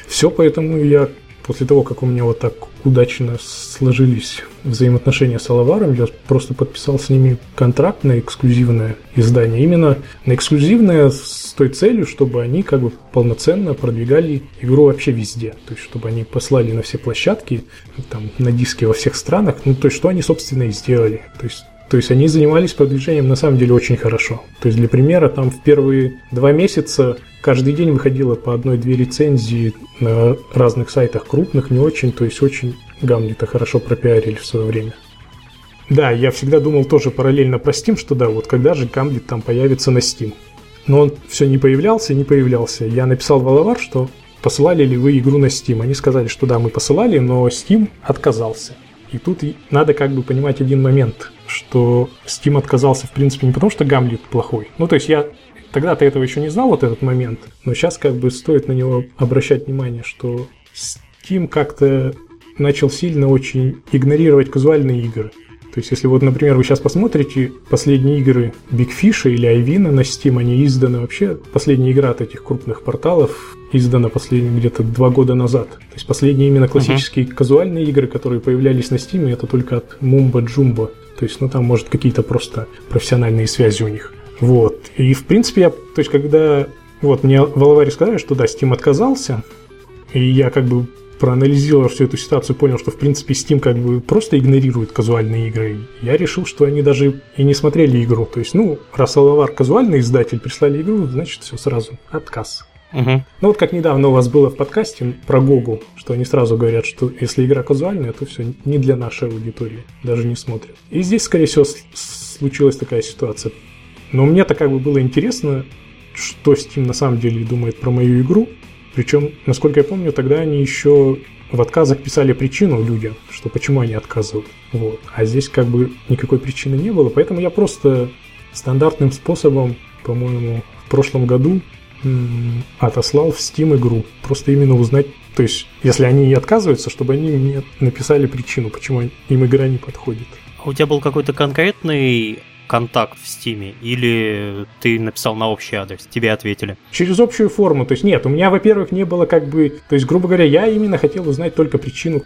Все, поэтому я после того, как у меня вот так удачно сложились взаимоотношения с Алаваром, я просто подписал с ними контракт на эксклюзивное издание. Именно на эксклюзивное с той целью, чтобы они как бы полноценно продвигали игру вообще везде. То есть, чтобы они послали на все площадки, там, на диски во всех странах. Ну, то есть, что они, собственно, и сделали. То есть они занимались продвижением на самом деле очень хорошо. То есть для примера, там в первые 2 месяца каждый день выходило по 1-2 рецензии на разных сайтах, крупных, не очень, то есть очень Гамлета хорошо пропиарили в свое время. Да, я всегда думал тоже параллельно про Steam, что да, вот когда же Гамлет там появится на Steam. Но он все не появлялся и не появлялся. Я написал в Алавар, что посылали ли вы игру на Steam. Они сказали, что да, мы посылали, но Steam отказался. И тут надо как бы понимать один момент, что Steam отказался, в принципе, не потому, что Гамлет плохой. Ну, то есть я тогда-то этого еще не знал, вот этот момент, но сейчас как бы стоит на него обращать внимание, что Steam как-то начал сильно очень игнорировать казуальные игры. То есть, если вот, например, вы сейчас посмотрите последние игры Big Fish или Айвина на Steam, они изданы вообще, последняя игра от этих крупных порталов издана последние где-то 2 года назад. То есть, последние именно классические казуальные игры, которые появлялись на Steam, это только от Мумба Джумба. То есть, ну там, может, какие-то просто профессиональные связи у них. Вот. И, в принципе, я... То есть, когда... Вот, мне в Алаваре сказали, что да, Steam отказался, и я как бы... проанализировав всю эту ситуацию, понял, что в принципе Steam как бы просто игнорирует казуальные игры. Я решил, что они даже и не смотрели игру. То есть, ну, раз Lovar казуальный издатель, прислали игру, значит, все сразу. Отказ. Угу. Ну вот как недавно у вас было в подкасте про Google, что они сразу говорят, что если игра казуальная, то все не для нашей аудитории, даже не смотрят. И здесь, скорее всего, случилась такая ситуация. Но мне-то как бы было интересно, что Steam на самом деле думает про мою игру. Причем, насколько я помню, тогда они еще в отказах писали причину людям, что почему они отказывают. Вот. А здесь как бы никакой причины не было, поэтому я просто стандартным способом, по-моему, в прошлом году отослал в Steam игру. Просто именно узнать, то есть, если они и отказываются, чтобы они мне написали причину, почему им игра не подходит. А у тебя был какой-то конкретный... контакт в Steam, или ты написал на общий адрес, тебе ответили? Через общую форму, то есть нет, у меня, во-первых, не было как бы, то есть, грубо говоря, я именно хотел узнать только причину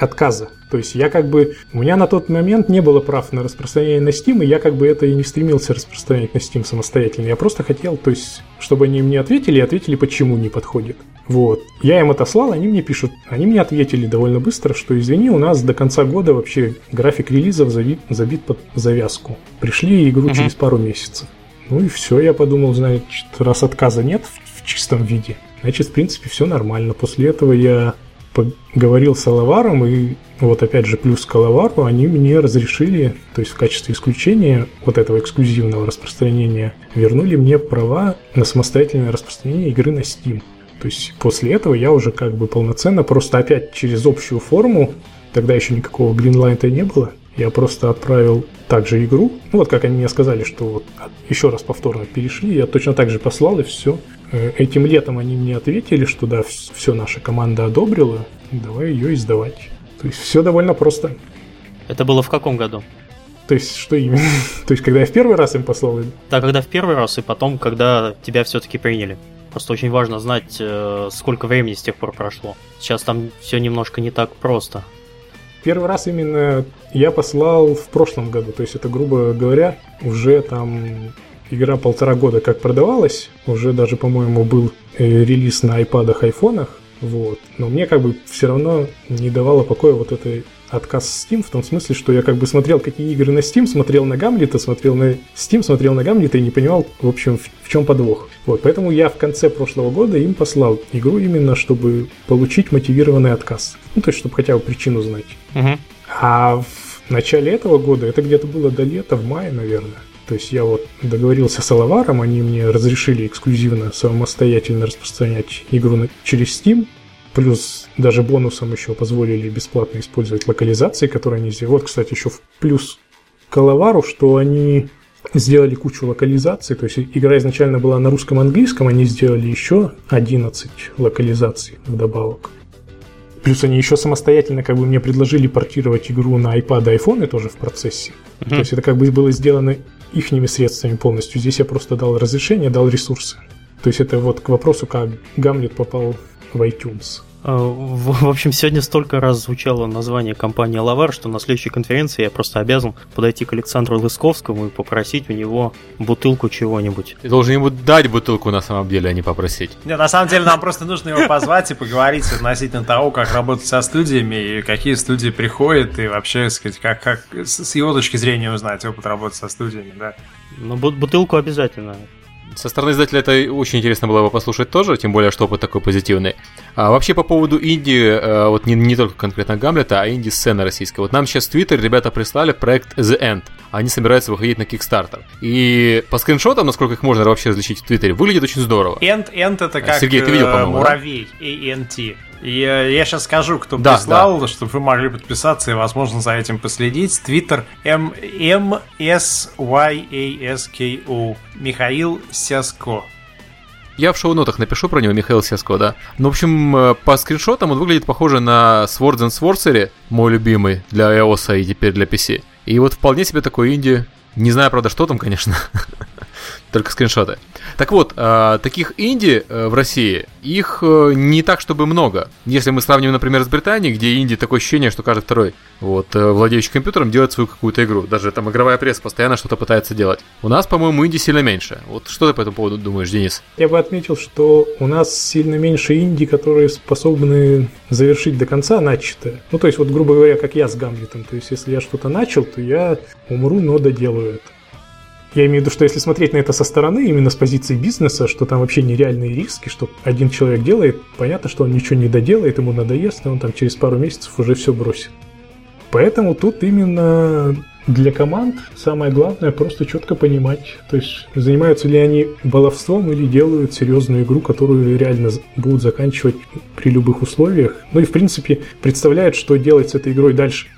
отказа, то есть я как бы, у меня на тот момент не было прав на распространение на Steam, и я как бы это и не стремился распространять на Steam самостоятельно, я просто хотел, то есть, чтобы они мне ответили, и ответили, почему не подходит. Вот. Я им отослал, они мне пишут, они мне ответили довольно быстро, что извини, у нас до конца года вообще график релизов забит под завязку. Пришли игру через пару месяцев. Ну и все, я подумал, значит, раз отказа нет в чистом виде, значит, в принципе, все нормально. После этого я поговорил с Алаваром, и вот опять же плюс к Алавару, они мне разрешили, то есть в качестве исключения вот этого эксклюзивного распространения, вернули мне права на самостоятельное распространение игры на Steam. То есть после этого я уже как бы полноценно, просто опять через общую форму, тогда еще никакого Greenlight не было, я просто отправил также игру. Ну вот как они мне сказали, что вот еще раз повторно перешли, я точно так же послал, и все. Этим летом они мне ответили, что да, все наша команда одобрила, давай ее издавать. То есть все довольно просто. Это было в каком году? То есть, что именно? То есть, когда я в первый раз им послал? Да, когда в первый раз, и потом, когда тебя все-таки приняли. Просто очень важно знать, сколько времени с тех пор прошло. Сейчас там все немножко не так просто. Первый раз именно я послал в прошлом году. То есть это, грубо говоря, уже там игра 1,5 года как продавалась. Уже даже, по-моему, был релиз на айпадах, айфонах. Вот. Но мне как бы все равно не давало покоя вот это... отказ с Steam, в том смысле, что я как бы смотрел, какие игры на Steam, смотрел на Гамлета, смотрел на Steam, смотрел на Гамлета и не понимал, в общем, в чем подвох. Вот, поэтому я в конце прошлого года им послал игру именно, чтобы получить мотивированный отказ. Ну, то есть, чтобы хотя бы причину знать. А в начале этого года, это где-то было до лета, в мае, наверное, то есть я вот договорился с Алаваром, они мне разрешили эксклюзивно, самостоятельно распространять игру через Steam. Плюс даже бонусом еще позволили бесплатно использовать локализации, которые они сделали. Вот, кстати, еще в плюс к Алавару, что они сделали кучу локализаций. То есть игра изначально была на русском и английском, они сделали еще 11 локализаций вдобавок. Плюс они еще самостоятельно как бы мне предложили портировать игру на iPad и iPhone тоже в процессе. То есть это как бы было сделано ихними средствами полностью. Здесь я просто дал разрешение, дал ресурсы. То есть это вот к вопросу, как Гамлет попал... в iTunes. В общем, сегодня столько раз звучало название компании Lovar, что на следующей конференции я просто обязан подойти к Александру Лысковскому и попросить у него бутылку чего-нибудь. Ты должен ему дать бутылку на самом деле, а не попросить. Нет, на самом деле нам просто нужно его позвать и поговорить относительно того, как работать со студиями и какие студии приходят, и вообще, сказать, как с его точки зрения узнать опыт работы со студиями, да. Ну, бутылку обязательно. Со стороны издателя это очень интересно было бы послушать тоже, тем более, что опыт такой позитивный. А вообще по поводу инди, вот не только конкретно Гамлета, а инди-сцены российской. Вот нам сейчас в Твиттере ребята прислали проект The End. Они собираются выходить на Kickstarter. И по скриншотам, насколько их можно вообще различить в Твиттере, выглядит очень здорово. End это как Сергей, ты видел, по-моему, муравей, да? ANT. И я сейчас скажу, кто прислал, чтобы вы могли подписаться и, возможно, за этим последить. Твиттер MMSYASKO Михаил Сясько. Я в шоу-нотах напишу про него, Михаил Сясько, да. Ну, в общем, по скриншотам он выглядит похоже на Swords and Sorcery, мой любимый, для iOS и теперь для PC. И вот вполне себе такой инди. Не знаю, правда, что там, конечно. Только скриншоты. Так вот, таких инди в России, их не так, чтобы много. Если мы сравним, например, с Британией, где инди такое ощущение, что каждый второй, владеющий компьютером, делает свою какую-то игру. Даже там игровая пресса постоянно что-то пытается делать. У нас, по-моему, инди сильно меньше. Вот что ты по этому поводу думаешь, Денис? Я бы отметил, что у нас сильно меньше инди, которые способны завершить до конца начатое. Ну, то есть, вот, грубо говоря, как я с Гамлетом. То есть, если я что-то начал, то я умру, но доделаю это. Я имею в виду, что если смотреть на это со стороны, именно с позиции бизнеса, что там вообще нереальные риски, что один человек делает, понятно, что он ничего не доделает, ему надоест, и он там через пару месяцев уже все бросит. Поэтому тут именно для команд самое главное просто четко понимать, то есть занимаются ли они баловством или делают серьезную игру, которую реально будут заканчивать при любых условиях, ну и в принципе представляют, что делать с этой игрой дальше.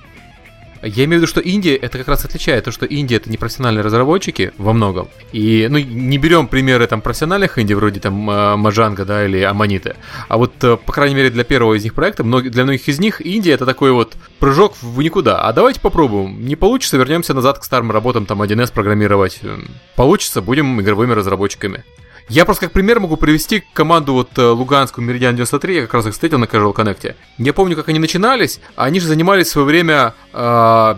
Я имею в виду, что Индия это как раз отличает то, что Индия это не профессиональные разработчики во многом. И, ну, не берем примеры там профессиональных Индий, вроде там Маджанга, да, или Аманиты. А вот, по крайней мере, для первого из них проекта, для многих из них Индия это такой вот прыжок в никуда. А давайте попробуем. Не получится, вернемся назад к старым работам, там 1С программировать. Получится, будем игровыми разработчиками. Я просто как пример могу привести команду вот луганскую Меридиан 93, я как раз их встретил на Casual Connect. Я помню, как они начинались, они же занимались в свое время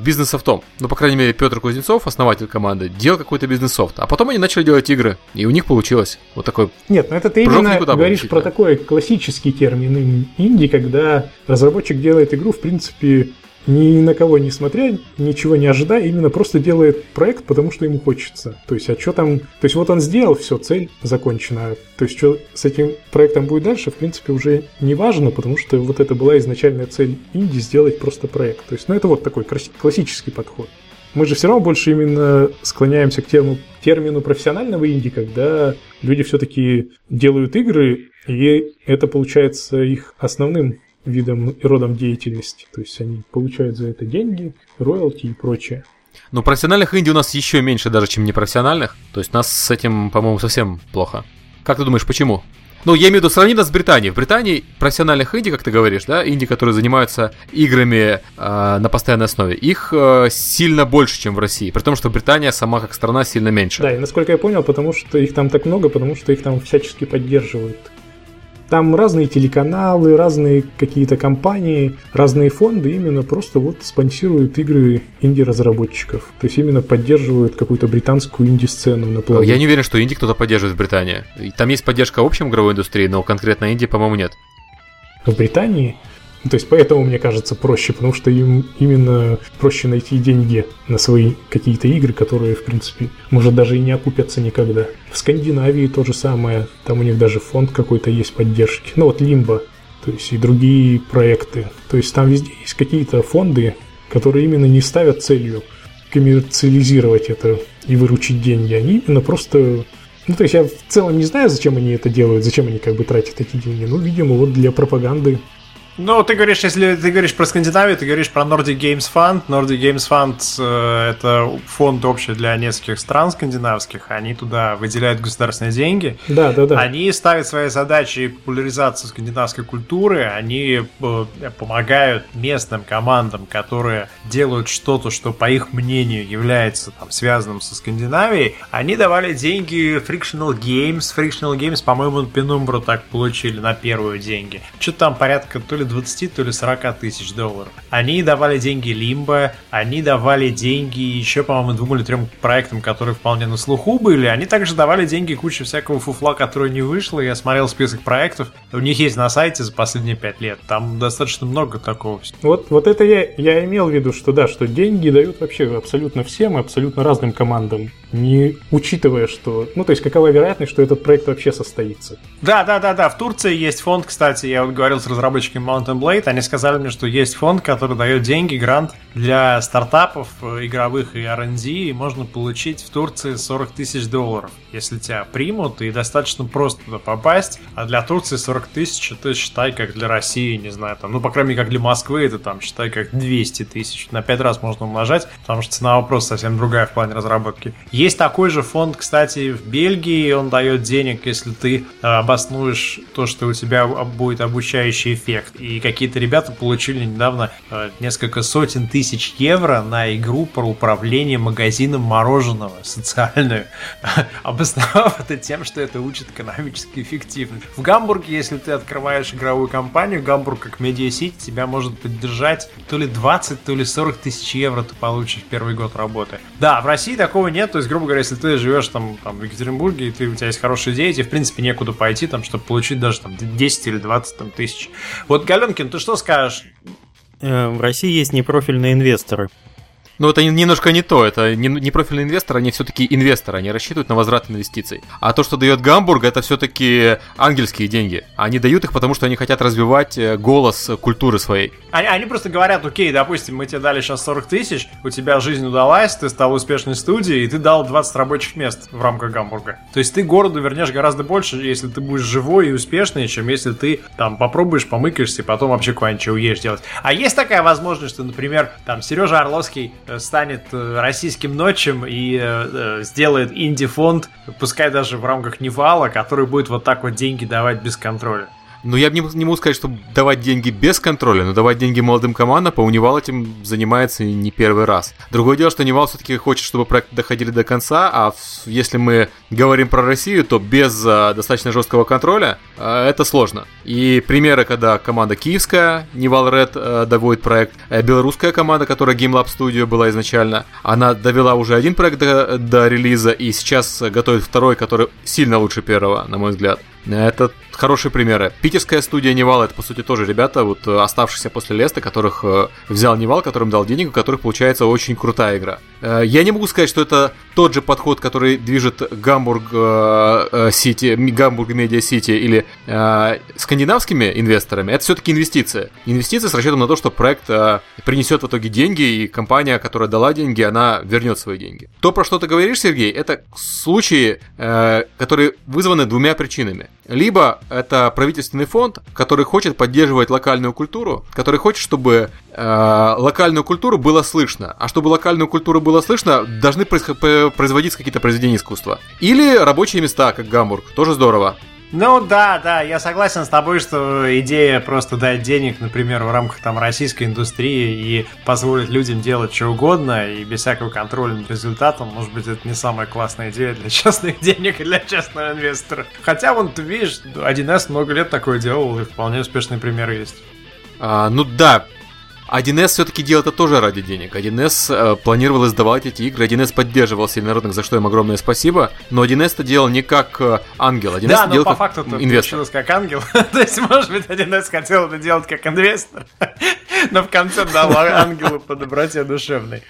бизнес-софтом. Ну, по крайней мере, Петр Кузнецов, основатель команды, делал какой-то бизнес-софт. А потом они начали делать игры, и у них получилось вот такой. Нет, ну это ты именно говоришь про такой классический термин инди, когда разработчик делает игру, в принципе, ни на кого не смотря, ничего не ожидая, именно просто делает проект, потому что ему хочется. То есть, а что там... То есть, вот он сделал, все, цель закончена. То есть, что с этим проектом будет дальше, в принципе, уже не важно, потому что вот это была изначальная цель инди — сделать просто проект. То есть, ну, это вот такой классический подход. Мы же все равно больше именно склоняемся к термину профессионального инди, когда люди все-таки делают игры, и это получается их основным видом и родом деятельности. То есть они получают за это деньги, роялти и прочее. Но профессиональных инди у нас еще меньше даже, чем непрофессиональных. То есть нас с этим, по-моему, совсем плохо. Как ты думаешь, почему? Ну, я имею в виду, сравни нас с Британией. В Британии профессиональных инди, как ты говоришь, да, инди, которые занимаются играми на постоянной основе, их сильно больше, чем в России. При том, что Британия сама как страна сильно меньше. Да, и насколько я понял, потому что их там так много, потому что их там всячески поддерживают. Там разные телеканалы, разные какие-то компании, разные фонды именно просто вот спонсируют игры инди-разработчиков. То есть именно поддерживают какую-то британскую инди-сцену на плаву. Я не уверен, что инди кто-то поддерживает в Британии. Там есть поддержка в общем игровой индустрии, но конкретно инди, по-моему, нет. В Британии? То есть поэтому, мне кажется, проще, потому что им именно проще найти деньги на свои какие-то игры, которые, в принципе, может, даже и не окупятся никогда. В Скандинавии то же самое, там у них даже фонд какой-то есть поддержки. Ну вот Limbo, то есть и другие проекты. То есть там везде есть какие-то фонды, которые именно не ставят целью коммерциализировать это и выручить деньги. Они именно просто... Ну, то есть я в целом не знаю, зачем они это делают, зачем они как бы тратят эти деньги. Ну, видимо, вот для пропаганды. Ну, ты говоришь, если ты говоришь про Скандинавию, ты говоришь про Nordic Games Fund. Nordic Games Fund — это фонд общий для нескольких стран скандинавских. Они туда выделяют государственные деньги. Да, да, да. Они ставят своей задачей популяризацию скандинавской культуры. Они помогают местным командам, которые делают что-то, что, по их мнению, является там связанным со Скандинавией. Они давали деньги Frictional Games. Frictional Games, по-моему, Penumbra так получили на первую деньги. Что-то там порядка то ли 20, то ли 40 тысяч долларов. Они давали деньги Limbo, они давали деньги еще, по-моему, 2 или 3 проектам, которые вполне на слуху были. Они также давали деньги куче всякого фуфла, которое не вышло. Я смотрел список проектов, у них есть на сайте за последние 5 лет. Там достаточно много такого. Вот это я имел в виду, что да, что деньги дают вообще абсолютно всем, абсолютно разным командам, не учитывая, что... Ну, то есть, какова вероятность, что этот проект вообще состоится? Да. В Турции есть фонд, кстати, я вот говорил с разработчиками Mount & Blade, они сказали мне, что есть фонд, который дает деньги, грант для стартапов игровых и R&D, и можно получить в Турции $40 тысяч, если тебя примут, и достаточно просто туда попасть. А для Турции 40 тысяч, это считай, как для России, не знаю, там, ну, по крайней мере, как для Москвы, это там, считай, как 200 тысяч. На 5 раз можно умножать, потому что цена вопроса совсем другая в плане разработки. Есть такой же фонд, кстати, в Бельгии, он дает денег, если ты обоснуешь то, что у тебя будет обучающий эффект. И какие-то ребята получили недавно несколько сотен тысяч евро на игру про управление магазином мороженого, социальную, обосновав это тем, что это учит экономически эффективно. В Гамбурге, если ты открываешь игровую компанию, Гамбург как медиа-сити тебя может поддержать то ли 20, то ли 40 тысяч евро ты получишь в первый год работы. Да, в России такого нет, то есть, грубо говоря, если ты живешь там в Екатеринбурге, и у тебя есть хорошие идеи, тебе, в принципе, некуда пойти, там, чтобы получить даже там 10 или 20 там, тысяч. Вот, Галёнкин, ты что скажешь? В России есть непрофильные инвесторы. Ну, это немножко не то, это не профильные инвесторы, они все-таки инвесторы, они рассчитывают на возврат инвестиций. А то, что дает Гамбург, это все-таки ангельские деньги. Они дают их, потому что они хотят развивать голос культуры своей. Они просто говорят, окей, допустим, мы тебе дали сейчас 40 тысяч, у тебя жизнь удалась, ты стал успешной студией, и ты дал 20 рабочих мест в рамках Гамбурга. То есть ты городу вернешь гораздо больше, если ты будешь живой и успешный, чем если ты там попробуешь, помыкаешься, и потом вообще куда-нибудь уедешь делать. А есть такая возможность, что, например, там Сережа Орловский станет российским ночем и сделает инди-фонд, пускай даже в рамках Нивала, который будет вот так вот деньги давать без контроля. Ну, я бы не могу сказать, что давать деньги без контроля, но давать деньги молодым командам, по Unival этим занимается не первый раз. Другое дело, что Unival все-таки хочет, чтобы проекты доходили до конца, а если мы говорим про Россию, то без достаточно жесткого контроля это сложно. И примеры, когда команда киевская, Nival Red, доводит проект, белорусская команда, которая Game Lab Studio была изначально, она довела уже один проект до релиза и сейчас готовит второй, который сильно лучше первого, на мой взгляд. Это хорошие примеры. Питерская студия Nival, это, по сути, тоже ребята, вот оставшиеся после Леста, которых взял Nival, которым дал денег, у которых получается очень крутая игра. Я не могу сказать, что это тот же подход, который движет Гамбург Медиа Сити или скандинавскими инвесторами. Это все-таки инвестиции. Инвестиции с расчетом на то, что проект принесет в итоге деньги, и компания, которая дала деньги, она вернет свои деньги. То, про что ты говоришь, Сергей, это случаи, которые вызваны двумя причинами. Либо это правительственный фонд, который хочет поддерживать локальную культуру, который хочет, чтобы локальную культуру было слышно. А чтобы локальную культуру было слышно, должны производиться какие-то произведения искусства. Или рабочие места, как Гамбург. Тоже здорово. Ну да, я согласен с тобой, что идея просто дать денег, например, в рамках там российской индустрии и позволить людям делать что угодно и без всякого контроля над результатом, может быть, это не самая классная идея для частных денег и для частного инвестора. Хотя, вон, ты видишь, 1С много лет такое делал, и вполне успешные примеры есть. Ну да. 1С все-таки делал это тоже ради денег. 1С планировал издавать эти игры, 1С поддерживал Севернородных, за что им огромное спасибо, но 1С это делал не как ангел, 1С да, делал как инвестор. Да, но по факту получилось как ангел, то есть, может быть, 1С хотел это делать как инвестор, но в конце дал ангелу по доброте душевной.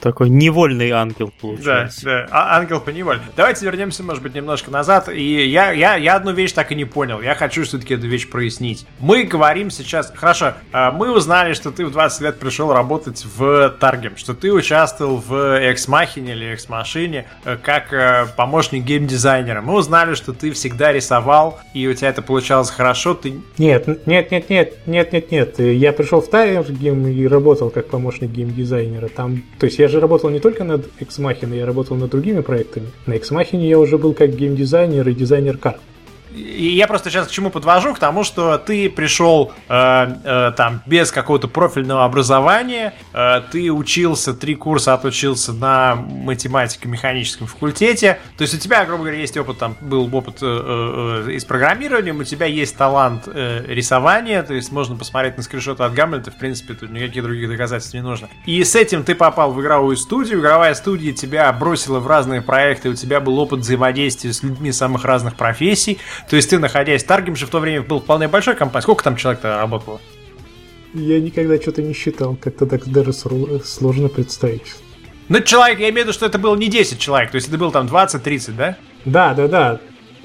Такой невольный ангел получился. Да, ангел по неволе. Давайте вернемся, может быть, немножко назад, и я одну вещь так и не понял, я хочу все-таки эту вещь прояснить. Мы говорим сейчас, хорошо, мы узнали, что ты в 20 лет пришел работать в Targem, что ты участвовал в Эксмахине или Эксмашине как помощник геймдизайнера. Мы узнали, что ты всегда рисовал, и у тебя это получалось хорошо. Ты... Нет. Я пришел в Targem и работал как помощник геймдизайнера. Там, то есть я же работал не только над Эксмахиной, я работал над другими проектами. На Эксмахине я уже был как геймдизайнер и дизайнер карт. И я просто сейчас к чему подвожу? К тому, что ты пришел там без какого-то профильного образования, ты учился, 3 курса отучился на математико-механическом факультете, то есть у тебя, грубо говоря, есть опыт, там был опыт с программированием, у тебя есть талант рисования, то есть можно посмотреть на скриншоты от Гамлета, в принципе, тут никаких других доказательств не нужно. И с этим ты попал в игровую студию, игровая студия тебя бросила в разные проекты, у тебя был опыт взаимодействия с людьми самых разных профессий. То есть ты, находясь в Targem, же в то время был вполне большой компанией. Сколько там человек-то работало? Я никогда что-то не считал. Как-то так даже сложно представить. Ну, человек, я имею в виду, что это было не 10 человек. То есть это было там 20-30, да? Да.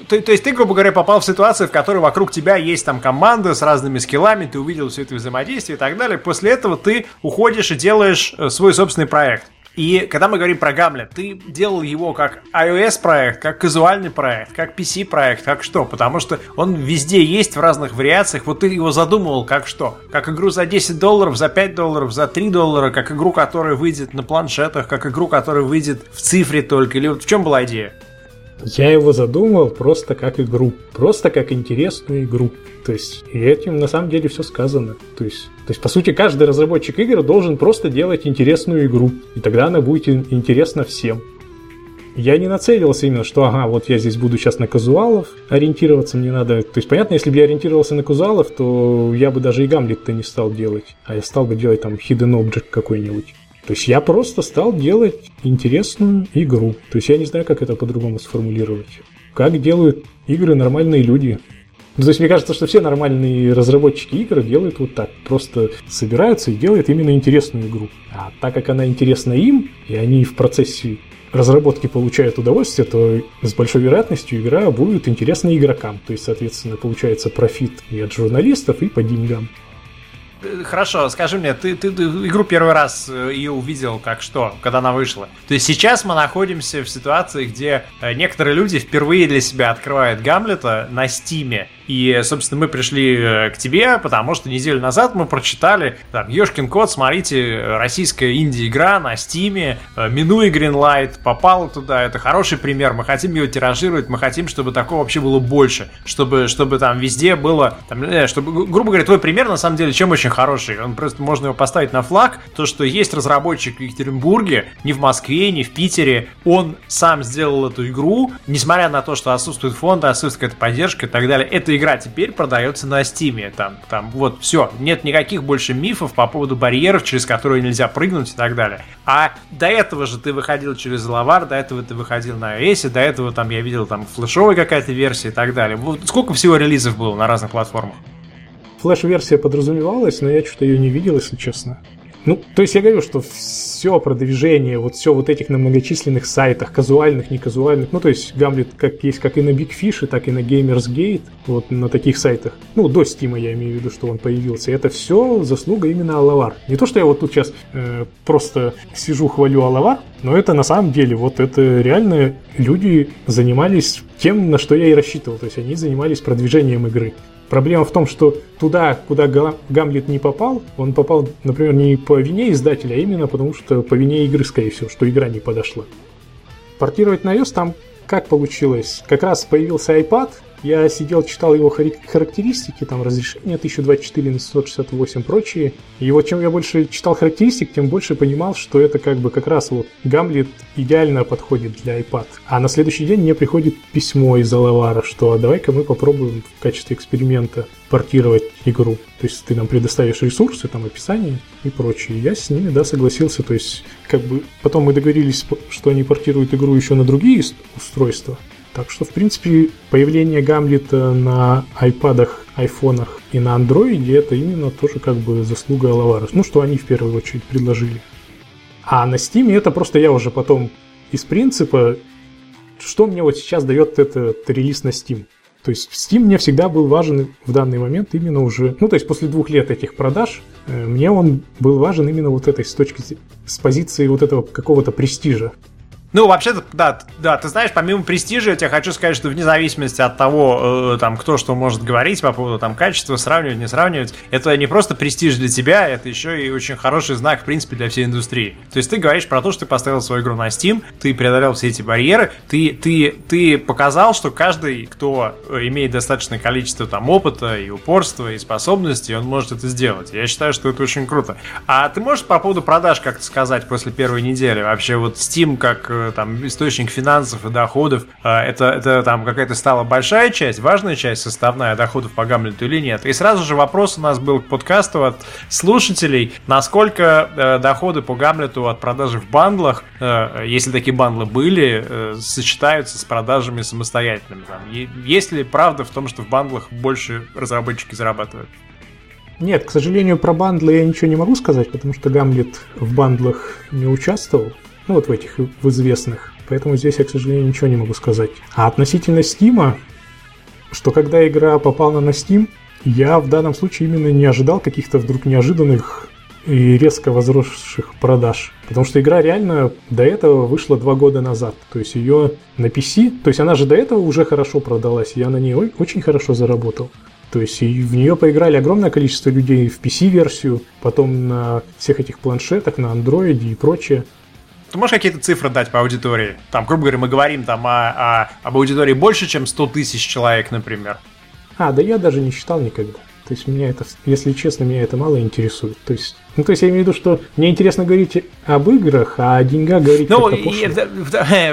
То есть ты, грубо говоря, попал в ситуацию, в которой вокруг тебя есть там команда с разными скиллами, ты увидел все это взаимодействие и так далее. После этого ты уходишь и делаешь свой собственный проект. И когда мы говорим про Гамлет, ты делал его как iOS-проект, как казуальный проект, как PC-проект, как что? Потому что он везде есть в разных вариациях. Вот ты его задумывал как что? Как игру за $10, за $5, за $3, как игру, которая выйдет на планшетах, как игру, которая выйдет в цифре только? Или вот в чем была идея? Я его задумал просто как игру, просто как интересную игру. То есть, и этим на самом деле все сказано. То есть, по сути, каждый разработчик игр должен просто делать интересную игру, и тогда она будет интересна всем. Я не нацелился именно, что ага, вот я здесь буду сейчас на казуалов ориентироваться мне надо. То есть, понятно, если бы я ориентировался на казуалов, то я бы даже и Гамлет-то не стал делать, а я стал бы делать там Hidden Object какой-нибудь. То есть я просто стал делать интересную игру. То есть я не знаю, как это по-другому сформулировать. Как делают игры нормальные люди. Ну, то есть мне кажется, что все нормальные разработчики игр делают вот так. Просто собираются и делают именно интересную игру. А так как она интересна им, и они в процессе разработки получают удовольствие, то с большой вероятностью игра будет интересна игрокам. То есть, соответственно, получается профит и от журналистов, и по деньгам. Хорошо, скажи мне, ты игру первый раз ее увидел как что, когда она вышла? То есть сейчас мы находимся в ситуации, где некоторые люди впервые для себя открывают Гамлета на Стиме. И, собственно, мы пришли к тебе, потому что неделю назад мы прочитали там, ёшкин кот, смотрите, российская инди-игра на Стиме, минуя Greenlight, попала туда, это хороший пример, мы хотим ее тиражировать, мы хотим, чтобы такого вообще было больше, чтобы там везде было, там, чтобы, грубо говоря, твой пример, на самом деле, чем очень хороший, он просто, можно его поставить на флаг, то, что есть разработчик в Екатеринбурге, не в Москве, не в Питере, он сам сделал эту игру, несмотря на то, что отсутствуют фонды, отсутствует какая-то поддержка и так далее, это игра теперь продается на Стиме. Там вот все, нет никаких больше мифов по поводу барьеров, через которые нельзя прыгнуть и так далее. А до этого же ты выходил через Lovar, до этого ты выходил на iOS, до этого там я видел там флешовая какая-то версия и так далее. Вот сколько всего релизов было на разных платформах? Флеш-версия подразумевалась, но я что-то ее не видел, если честно. Ну, то есть я говорю, что все продвижение, вот все вот этих на многочисленных сайтах, казуальных, неказуальных, ну, то есть Гамлет как есть как и на Big Fish, так и на Gamersgate, вот на таких сайтах, ну, до Стима я имею в виду, что он появился, это все заслуга именно Алавар. Не то, что я вот тут сейчас просто сижу, хвалю Алавар, но это на самом деле, вот это реально люди занимались тем, на что я и рассчитывал, то есть они занимались продвижением игры. Проблема в том, что туда, куда Гамлет не попал, он попал, например, не по вине издателя, а именно потому что по вине игры, скорее всего, что игра не подошла. Портировать на iOS там как получилось? Как раз появился iPad, я сидел, читал его характеристики, там разрешение 1024 на 168, прочие. И вот чем я больше читал характеристик, тем больше понимал, что это как бы как раз вот Гамлет идеально подходит для iPad. А на следующий день мне приходит письмо из Алавара, что а давай-ка мы попробуем в качестве эксперимента портировать игру. То есть ты нам предоставишь ресурсы, там описание и прочее. Я с ними, да, согласился. То есть как бы потом мы договорились, что они портируют игру еще на другие устройства. Так что, в принципе, появление Гамлета на айпадах, айфонах и на андроиде это именно тоже как бы заслуга Алавара. Ну, что они в первую очередь предложили. А на Стиме это просто я уже потом из принципа, что мне вот сейчас дает этот релиз на Steam. То есть Steam мне всегда был важен в данный момент именно уже, ну, то есть после 2 лет этих продаж, мне он был важен именно вот этой с точки, с позиции вот этого какого-то престижа. Ну, вообще-то, да, ты знаешь, помимо престижа, я тебе хочу сказать, что вне зависимости от того, там, кто что может говорить по поводу там, качества, сравнивать, не сравнивать, это не просто престиж для тебя, это еще и очень хороший знак, в принципе, для всей индустрии. То есть ты говоришь про то, что ты поставил свою игру на Steam, ты преодолел все эти барьеры, ты показал, что каждый, кто имеет достаточное количество там, опыта и упорства, и способностей, он может это сделать. Я считаю, что это очень круто. А ты можешь по поводу продаж как-то сказать после первой недели? Вообще вот Steam как... там, источник финансов и доходов, это там какая-то стала большая часть, важная часть, составная доходов по Гамлету или нет. И сразу же вопрос у нас был к подкасту от слушателей, насколько доходы по Гамлету от продажи в бандлах, если такие бандлы были, сочетаются с продажами самостоятельными. Есть ли правда в том, что в бандлах больше разработчики зарабатывают? Нет, к сожалению, про бандлы я ничего не могу сказать, потому что Гамлет в бандлах не участвовал. Ну вот в этих в известных. Поэтому здесь я, к сожалению, ничего не могу сказать. А относительно Steam, что когда игра попала на Steam, я в данном случае именно не ожидал каких-то вдруг неожиданных и резко возросших продаж. Потому что игра реально до этого вышла 2 года назад. То есть ее на PC, то есть она же до этого уже хорошо продалась, я на ней очень хорошо заработал. То есть и в нее поиграли огромное количество людей в PC-версию, потом на всех этих планшетах, на андроиде и прочее. Ты можешь какие-то цифры дать по аудитории? Там, грубо говоря, мы говорим там об аудитории больше, чем 100 тысяч человек, например. Да я даже не считал никогда. То есть меня это, если честно, меня это мало интересует. То есть, я имею в виду, что мне интересно говорить об играх, а о деньгах говорить как-то пошло.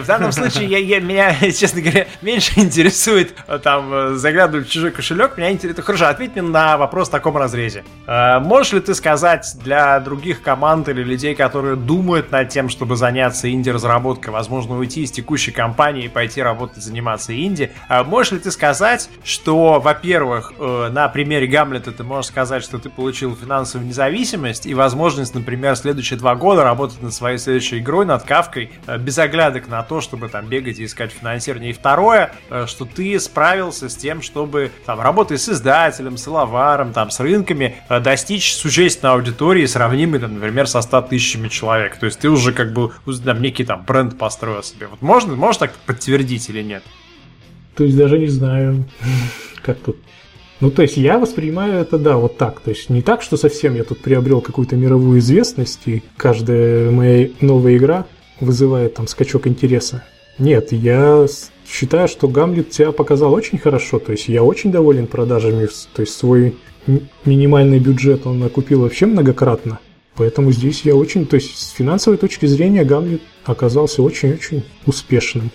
В данном случае меня, честно говоря, меньше интересует там заглядывать в чужой кошелек. Меня интересует... Хорошо, ответь мне на вопрос в таком разрезе. Можешь ли ты сказать для других команд или людей, которые думают над тем, чтобы заняться инди-разработкой, возможно, уйти из текущей компании и пойти работать, заниматься инди, можешь ли ты сказать, что, во-первых, на примере Гамлета ты можешь сказать, что ты получил финансовую независимость и возможность, например, следующие 2 года работать над своей следующей игрой, над Кавкой, без оглядок на то, чтобы там бегать и искать финансирование. И второе, что ты справился с тем, чтобы там работая с издателем, с Алаваром, там, с рынками, достичь существенной аудитории, сравнимой, там, например, со 100 тысячами человек. То есть ты уже как бы там, некий там бренд построил себе. Вот можно, можешь так подтвердить или нет? То есть даже не знаю, как тут. То есть я воспринимаю это, да, вот так. То есть не так, что совсем я тут приобрел какую-то мировую известность, и каждая моя новая игра вызывает там скачок интереса. Нет, я считаю, что Гамлет себя показал очень хорошо. То есть я очень доволен продажами. То есть свой минимальный бюджет он окупил вообще многократно. Поэтому здесь я очень... То есть с финансовой точки зрения Гамлет оказался очень-очень успешным.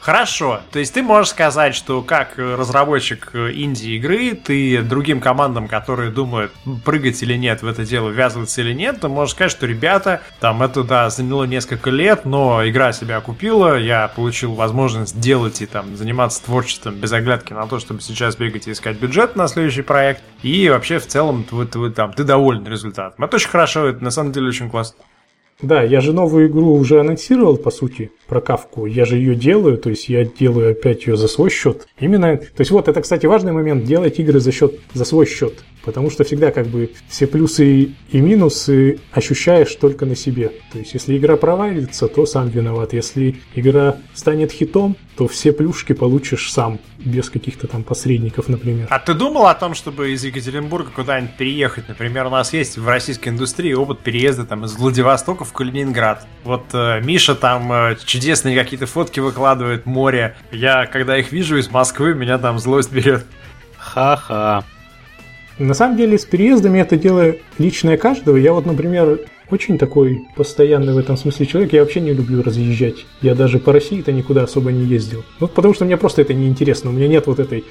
Хорошо, то есть ты можешь сказать, что как разработчик инди-игры, ты другим командам, которые думают, прыгать или нет в это дело, ввязываться или нет, ты можешь сказать, что ребята, там это, да, заняло несколько лет, но игра себя окупила, я получил возможность делать и там заниматься творчеством без оглядки на то, чтобы сейчас бегать и искать бюджет на следующий проект, и вообще в целом ты доволен результатом. Это очень хорошо, это на самом деле очень классно. Да, я же новую игру уже анонсировал, по сути, про Кавку. Я же ее делаю, то есть я делаю опять ее за свой счет. Именно, то есть вот это, кстати, важный момент, делать игры за свой счет. Потому что всегда как бы все плюсы и минусы ощущаешь только на себе. То есть если игра провалится, то сам виноват. Если игра станет хитом, то все плюшки получишь сам, без каких-то там посредников, например. А ты думал о том, чтобы из Екатеринбурга куда-нибудь переехать? Например, у нас есть в российской индустрии опыт переезда там из Владивостока в Калининград. Вот Миша там чудесные какие-то фотки выкладывает, море. Я, когда их вижу из Москвы, меня там злость берет. Ха-ха. На самом деле с переездами это дело личное каждого. Я вот, например, очень такой постоянный в этом смысле человек. Я вообще не люблю разъезжать. Я даже по России-то никуда особо не ездил. Потому что мне просто это неинтересно. У меня нет вот этой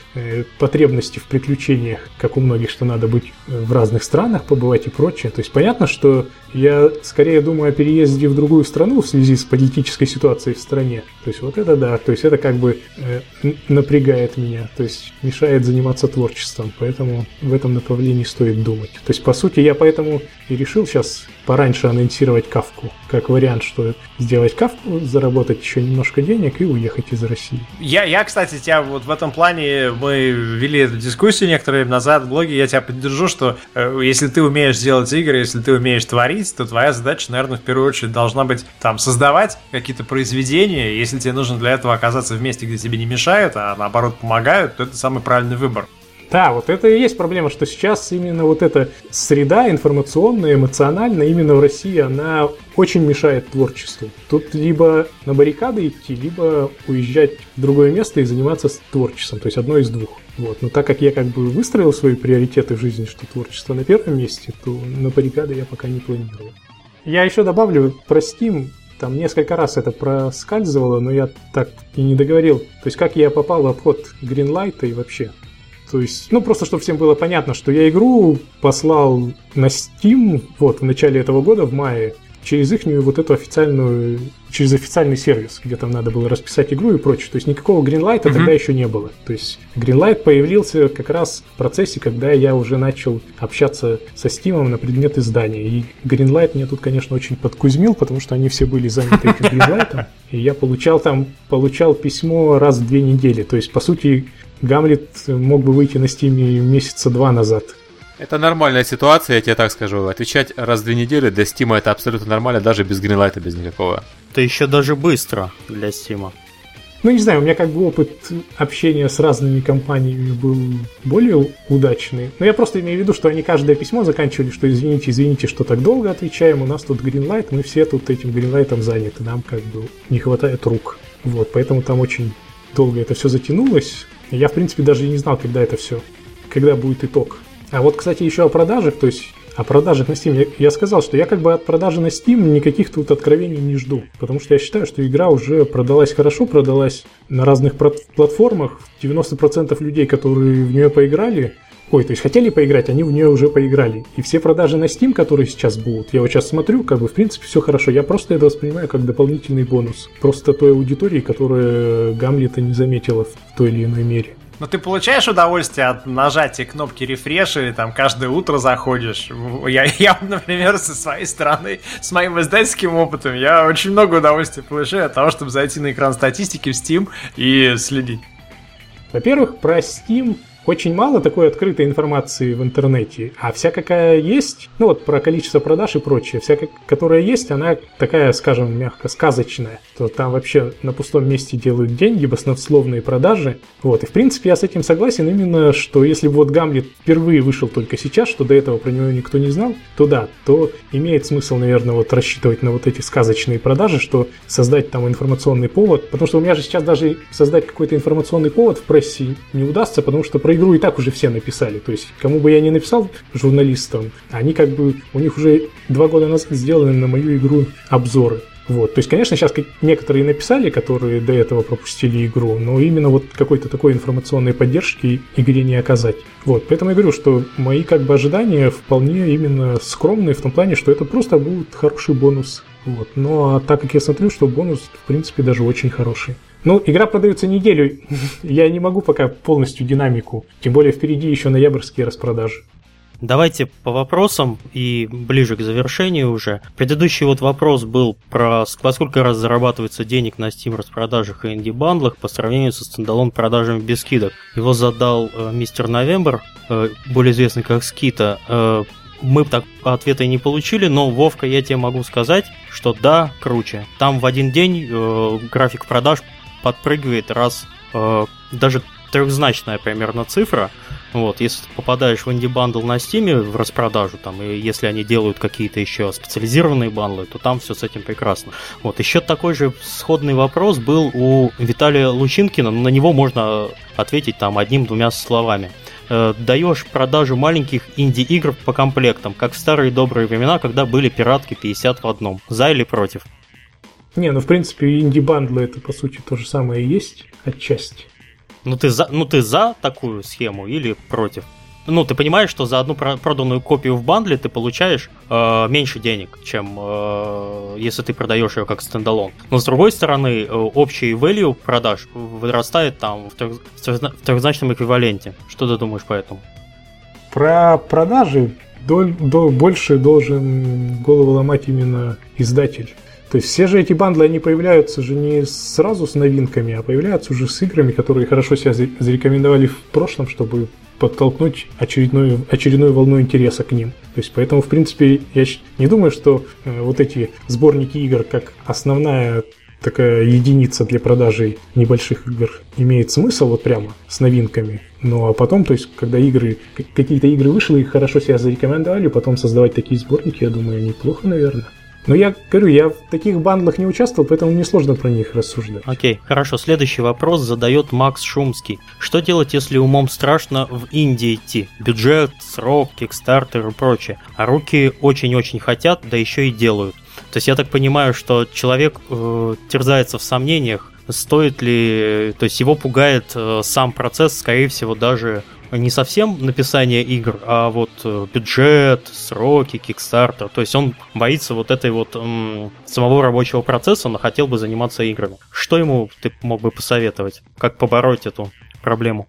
потребности в приключениях, как у многих, что надо быть в разных странах, побывать и прочее. То есть понятно, что я скорее думаю о переезде в другую страну в связи с политической ситуацией в стране. То есть вот это да. То есть это как бы напрягает меня. То есть мешает заниматься творчеством. Поэтому в этом направлении стоит думать. То есть по сути я поэтому и решил сейчас пораньше анонсировать Кавку, как вариант, что сделать Кавку, заработать еще немножко денег и уехать из России. Я кстати, тебя вот в этом плане, мы вели эту дискуссию некоторое время назад в блоге, я тебя поддержу, что если ты умеешь делать игры, если ты умеешь творить, то твоя задача, наверное, в первую очередь должна быть там создавать какие-то произведения. Если тебе нужно для этого оказаться в месте, где тебе не мешают, а наоборот помогают, то это самый правильный выбор. Да, вот это и есть проблема, что сейчас именно вот эта среда информационная, эмоциональная, именно в России, она очень мешает творчеству. Тут либо на баррикады идти, либо уезжать в другое место и заниматься творчеством, то есть одно из двух. Но так как я как бы выстроил свои приоритеты в жизни, что творчество на первом месте, то на баррикады я пока не планирую. Я еще добавлю про Steam. Там несколько раз это проскальзывало, но я так и не договорил. То есть как я попал в обход Greenlight и вообще... То есть, просто чтобы всем было понятно, что я игру послал на Steam в начале этого года, в мае, через их вот эту официальную, через официальный сервис, где там надо было расписать игру и прочее. То есть никакого Greenlight тогда еще не было. То есть Greenlight появился как раз в процессе, когда я уже начал общаться со Steam на предмет издания. И Greenlight меня тут, конечно, очень подкузмил, потому что они все были заняты этим Greenlight'ом. И я получал письмо раз в 2 недели. То есть, по сути, Гамлет мог бы выйти на Steam месяца 2 назад. Это нормальная ситуация, я тебе так скажу. Отвечать раз в 2 недели для Steam это абсолютно нормально, даже без Greenlight, без никакого. Это еще даже быстро для Steam. Ну, не знаю, у меня как бы опыт общения с разными компаниями был более удачный. Но я просто имею в виду, что они каждое письмо заканчивали, что извините, что так долго отвечаем, у нас тут Greenlight, мы все тут этим Greenlight'ом заняты, нам как бы не хватает рук. Вот, поэтому там очень долго это все затянулось. Я, в принципе, даже и не знал, когда это все, когда будет итог. А вот, кстати, еще о продажах, то есть о продажах на Steam. Я сказал, что я как бы от продажи на Steam никаких тут откровений не жду, потому что я считаю, что игра уже продалась хорошо, продалась на разных платформах. 90% людей, которые в нее поиграли, то есть хотели поиграть, они в нее уже поиграли. И все продажи на Steam, которые сейчас будут, я вот сейчас смотрю, как бы в принципе все хорошо. Я просто это воспринимаю как дополнительный бонус. Просто той аудитории, которая Гамлета не заметила в той или иной мере. Но ты получаешь удовольствие от нажатия кнопки рефреша и там каждое утро заходишь? Я, например, со своей стороны, с моим издательским опытом, я очень много удовольствия получаю от того, чтобы зайти на экран статистики в Steam и следить. Во-первых, про Steam очень мало такой открытой информации в интернете, а вся какая есть, ну вот про количество продаж и прочее, вся которая есть, она такая, скажем, мягко сказочная, то там вообще на пустом месте делают деньги, баснословные продажи, вот, и в принципе я с этим согласен именно, что если бы вот Гамлет впервые вышел только сейчас, что до этого про него никто не знал, то да, то имеет смысл, наверное, вот рассчитывать на вот эти сказочные продажи, что создать там информационный повод, потому что у меня же сейчас даже создать какой-то информационный повод в прессе не удастся, потому что про игру и так уже все написали, то есть кому бы я ни написал журналистам, они как бы, у них уже 2 года назад сделаны на мою игру обзоры, вот, то есть, конечно, сейчас некоторые написали, которые до этого пропустили игру, но именно вот какой-то такой информационной поддержки игре не оказать, вот, поэтому я говорю, что мои как бы ожидания вполне именно скромные в том плане, что это просто будет хороший бонус, вот, но а так как я смотрю, что бонус в принципе даже очень хороший. Ну, игра продается неделю, я не могу пока полностью динамику, тем более впереди еще ноябрьские распродажи. Давайте по вопросам и ближе к завершению уже. Предыдущий вот вопрос был про во сколько раз зарабатывается денег на Steam распродажах и инди-бандлах по сравнению со стендалон продажами без скидок. Его задал мистер Новембер, более известный как Скита. Мы так ответа и не получили, но, Вовка, я тебе могу сказать, что да, круче. Там в один день график продаж подпрыгивает раз, даже трехзначная примерно цифра. Вот, если ты попадаешь в инди-бандл на Steam в распродажу, там, и если они делают какие-то еще специализированные бандлы, то там все с этим прекрасно. Вот, еще такой же сходный вопрос был у Виталия Лучинкина, но на него можно ответить там одним-двумя словами. Даешь продажу маленьких инди-игр по комплектам, как в старые добрые времена, когда были пиратки 50 в одном. За или против? Не, ну в принципе инди-бандлы это по сути то же самое и есть отчасти. Ну ты за такую схему или против? Ну ты понимаешь, что за одну проданную копию в бандле ты получаешь меньше денег, чем если ты продаешь ее как стендалон. Но с другой стороны общий value продаж вырастает там в трехзначном эквиваленте. Что ты думаешь по этому? Про продажи больше должен голову ломать именно издатель. То есть все же эти бандлы, они появляются же не сразу с новинками, а появляются уже с играми, которые хорошо себя зарекомендовали в прошлом, чтобы подтолкнуть очередную волну интереса к ним. То есть поэтому, в принципе, я не думаю, что вот эти сборники игр как основная такая единица для продажи небольших игр имеет смысл вот прямо с новинками. Ну а потом, то есть, когда игры, какие-то игры вышли, их хорошо себя зарекомендовали, потом создавать такие сборники, я думаю, неплохо, наверное. Но я говорю, я в таких бандлах не участвовал, поэтому мне сложно про них рассуждать. Окей, хорошо. Следующий вопрос задает Макс Шумский. Что делать, если умом страшно в инди идти? Бюджет, срок, кикстартер и прочее. А руки очень-очень хотят, да еще и делают. То есть я так понимаю, что человек терзается в сомнениях, стоит ли... То есть его пугает сам процесс, скорее всего, даже не совсем написание игр, а вот бюджет, сроки, кикстартер. То есть он боится вот этой вот самого рабочего процесса, но хотел бы заниматься играми. Что ему ты мог бы посоветовать? Как побороть эту проблему?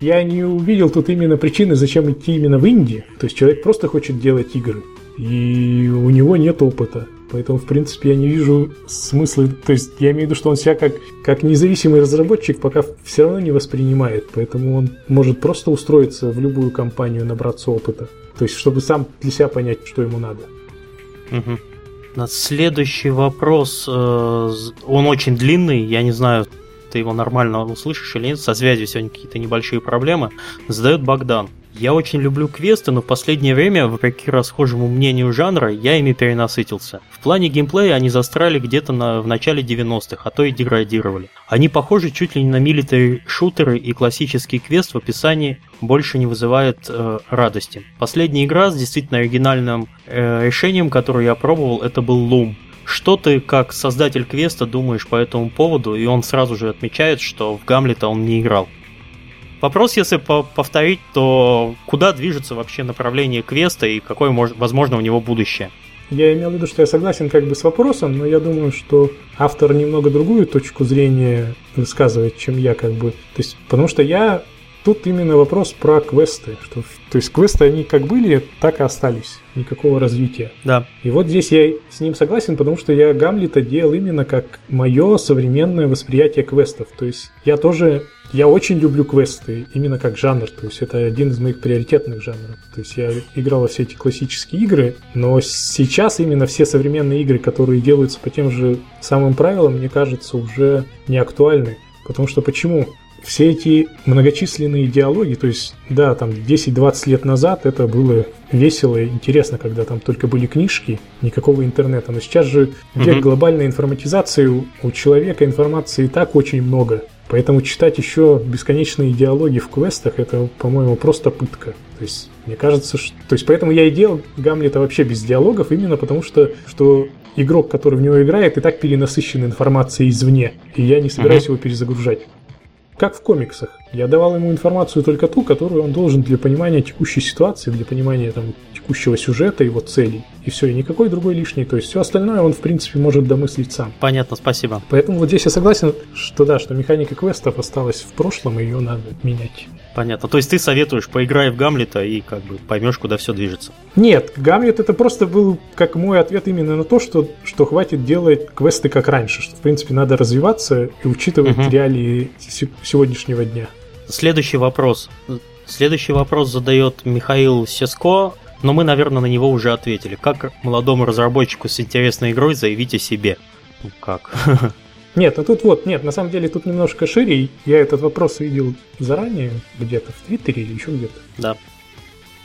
Я не увидел тут именно причины, зачем идти именно в инди. То есть человек просто хочет делать игры, и у него нет опыта. Поэтому, в принципе, я не вижу смысла. То есть я имею в виду, что он себя как независимый разработчик пока все равно не воспринимает. Поэтому он может просто устроиться в любую компанию, набраться опыта. То есть чтобы сам для себя понять, что ему надо. Угу. Следующий вопрос. Он очень длинный. Я не знаю, ты его нормально услышишь или нет. Со связью сегодня какие-то небольшие проблемы. Задает Богдан. Я очень люблю квесты, но в последнее время, вопреки расхожему мнению жанра, я ими перенасытился. В плане геймплея они застряли где-то в начале 90-х, а то и деградировали. Они похожи чуть ли не на милитари-шутеры, и классический квест в описании больше не вызывает радости. Последняя игра с действительно оригинальным решением, которое я пробовал, это был Loom. Что ты, как создатель квеста, думаешь по этому поводу? И он сразу же отмечает, что в Гамлета он не играл. Вопрос, если повторить, то куда движется вообще направление квеста и какое, возможно, у него будущее? Я имел в виду, что я согласен как бы с вопросом, но я думаю, что автор немного другую точку зрения высказывает, чем я как бы. То есть, потому что я... Тут именно вопрос про квесты. Что, то есть квесты, они как были, так и остались. Никакого развития. Да. И вот здесь я с ним согласен, потому что я Гамлета делал именно как мое современное восприятие квестов. То есть я тоже... Я очень люблю квесты, именно как жанр, то есть это один из моих приоритетных жанров. То есть я играл во все эти классические игры, но сейчас именно все современные игры, которые делаются по тем же самым правилам, мне кажется, уже не актуальны. Потому что почему? Все эти многочисленные диалоги, то есть, да, там 10-20 лет назад это было весело и интересно, когда там только были книжки, никакого интернета. Но сейчас же век глобальной информатизации, у человека информации и так очень много. Поэтому читать еще бесконечные диалоги в квестах, это, по-моему, просто пытка. То есть, мне кажется, что... То есть, поэтому я и делал Гамлета вообще без диалогов, именно потому что игрок, который в него играет, и так перенасыщен информацией извне, и я не собираюсь его перезагружать. Как в комиксах. Я давал ему информацию только ту, которую он должен для понимания текущей ситуации, для понимания там, текущего сюжета, его целей. И все, и никакой другой лишней. То есть все остальное он, в принципе, может домыслить сам. Понятно, спасибо. Поэтому вот здесь я согласен, что да, что механика квестов осталась в прошлом, и ее надо менять. Понятно. То есть ты советуешь, поиграй в Гамлета и как бы поймешь, куда все движется. Нет, Гамлет это просто был как мой ответ именно на то, что хватит делать квесты как раньше, что в принципе надо развиваться и учитывать реалии сегодняшнего дня. Следующий вопрос задает Михаил Сясько, но мы, наверное, на него уже ответили. Как молодому разработчику с интересной игрой заявить о себе? Ну как? Нет, ну тут на самом деле тут немножко шире. Я этот вопрос видел заранее, где-то в Твиттере или еще где-то. Да.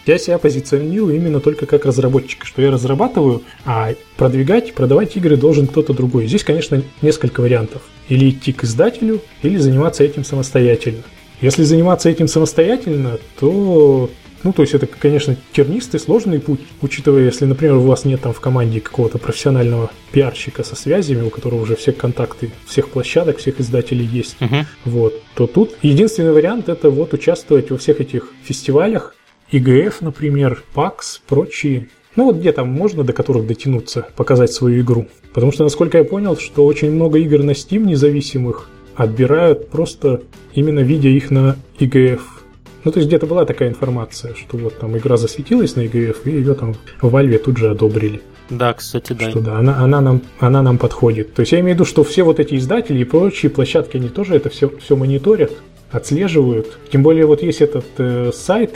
Я себя позиционирую именно только как разработчик, что я разрабатываю, а продавать игры должен кто-то другой. Здесь, конечно, несколько вариантов. Или идти к издателю, или заниматься этим самостоятельно. Если заниматься этим самостоятельно, то... Ну, то есть это, конечно, тернистый, сложный путь, учитывая, если, например, у вас нет там в команде какого-то профессионального пиарщика со связями, у которого уже все контакты всех площадок, всех издателей есть, вот, то тут единственный вариант – это вот участвовать во всех этих фестивалях, IGF, например, PAX, прочие, ну, вот где там можно, до которых дотянуться, показать свою игру. Потому что, насколько я понял, что очень много игр на Steam независимых отбирают просто именно видя их на IGF. Ну, то есть где-то была такая информация, что вот там игра засветилась на EGF, и ее там в Valve тут же одобрили. Да, кстати, да. Что да, она нам подходит. То есть я имею в виду, что все вот эти издатели и прочие площадки, они тоже это все мониторят, отслеживают. Тем более вот есть этот сайт,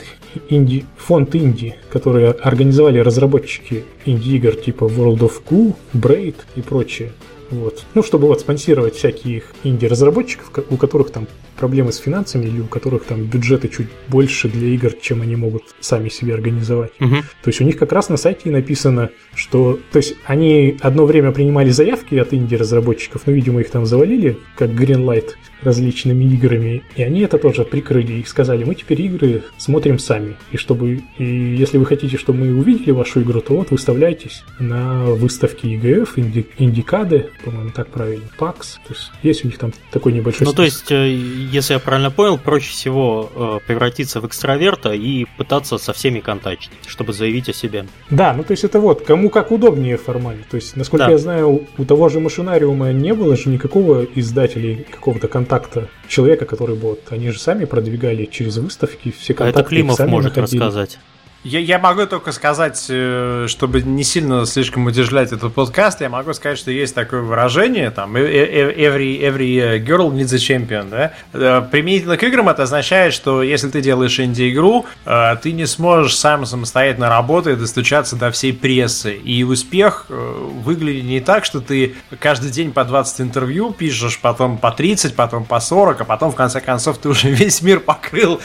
фонд инди, который организовали разработчики инди-игр типа World of Goo, Braid и прочее. Вот. Ну, чтобы вот спонсировать всяких инди-разработчиков, у которых там проблемы с финансами или у которых там бюджеты чуть больше для игр, чем они могут сами себе организовать. То есть у них как раз на сайте и написано, что... То есть они одно время принимали заявки от инди-разработчиков, но, видимо, их там завалили, как Greenlight, различными играми, и они это тоже прикрыли и сказали, мы теперь игры смотрим сами, и если вы хотите, чтобы мы увидели вашу игру, то вот выставляйтесь на выставке EGF, Индикады, по-моему, так правильно, PAX. То есть, есть у них там такой небольшой... Ну, то есть, если я правильно понял, проще всего превратиться в экстраверта и пытаться со всеми контактить, чтобы заявить о себе. Да, ну, то есть, это вот, кому как удобнее формально. То есть, насколько я знаю, у того же Машинариума не было же никакого издателя, какого-то контакта человека, который бы... Вот, они же сами продвигали через выставки все контакты. А это Климов может рассказать. Я могу только сказать, чтобы не сильно слишком удержать этот подкаст, я могу сказать, что есть такое выражение, там, every girl needs a champion, да? Применительно к играм это означает, что если ты делаешь инди-игру, ты не сможешь сам самостоятельно работать, достучаться до всей прессы. И успех выглядит не так, что ты каждый день по 20 интервью пишешь, потом по 30, потом по 40, а потом в конце концов ты уже весь мир покрыл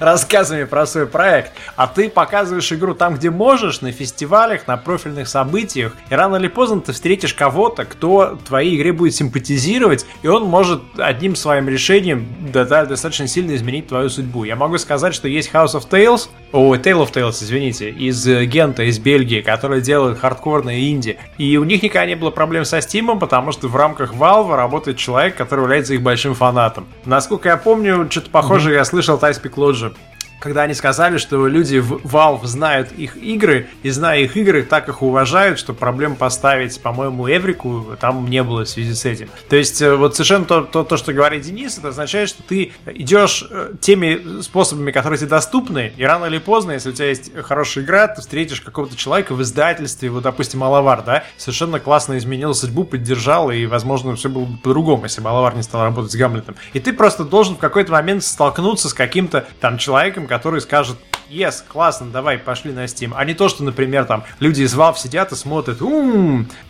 рассказами про свой проект, а ты показываешь игру там, где можешь, на фестивалях, на профильных событиях, и рано или поздно ты встретишь кого-то, кто твоей игре будет симпатизировать, и он может одним своим решением достаточно сильно изменить твою судьбу. Я могу сказать, что есть Tale of Tales, из Гента, из Бельгии, которые делают хардкорные инди, и у них никогда не было проблем со Steam, потому что в рамках Valve работает человек, который является их большим фанатом. Насколько я помню, что-то похожее я слышал от Icepeak Lodge, когда они сказали, что люди в Valve знают их игры, и, зная их игры, так их уважают, что проблем поставить, по-моему, Эврику там не было в связи с этим. То есть вот совершенно то, что говорит Денис, это означает, что ты идешь теми способами, которые тебе доступны, и рано или поздно, если у тебя есть хорошая игра, ты встретишь какого-то человека в издательстве, вот, допустим, Алавар, да, совершенно классно изменил судьбу, поддержал, и, возможно, все было бы по-другому, если бы Алавар не стал работать с Гамлетом. И ты просто должен в какой-то момент столкнуться с каким-то там человеком, который скажет: yes, классно, давай, пошли на Steam. А не то, что, например, там люди из Valve сидят и смотрят,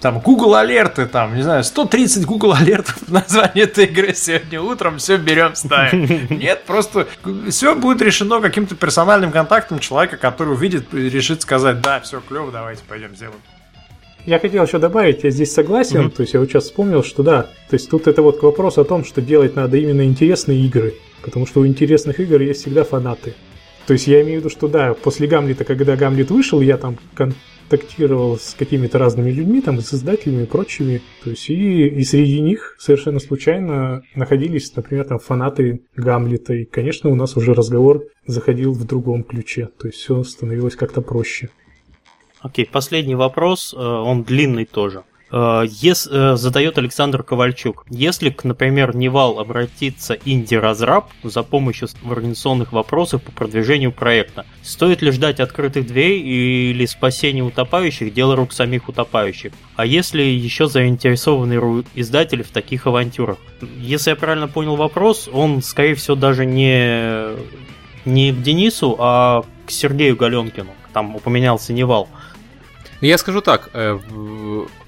там Google алерты, там, не знаю, 130 Google алертов в названии этой игры сегодня утром, все берем, ставим. Нет, просто все будет решено каким-то персональным контактом человека, который увидит и решит сказать: да, все клево, давайте пойдем сделаем. Я хотел еще добавить, я здесь согласен, то есть я вот сейчас вспомнил, что да, то есть тут это вот вопрос о том, что делать надо именно интересные игры, потому что у интересных игр есть всегда фанаты. То есть я имею в виду, что да, после Гамлета, когда Гамлет вышел, я там контактировал с какими-то разными людьми, там, с издателями и прочими, то есть и среди них совершенно случайно находились, например, там фанаты Гамлета, и, конечно, у нас уже разговор заходил в другом ключе, то есть все становилось как-то проще. Окей, последний вопрос, он длинный тоже. Задает Александр Ковальчук. Если, например, Nival обратится инди-разраб за помощью в организационных вопросах по продвижению проекта, стоит ли ждать открытых дверей или спасения утопающих, дело рук самих утопающих? А если еще заинтересованный издатель в таких авантюрах? Если я правильно понял вопрос, он, скорее всего, даже не к Денису, а к Сергею Галёнкину. Там упоминался Nival. Я скажу так...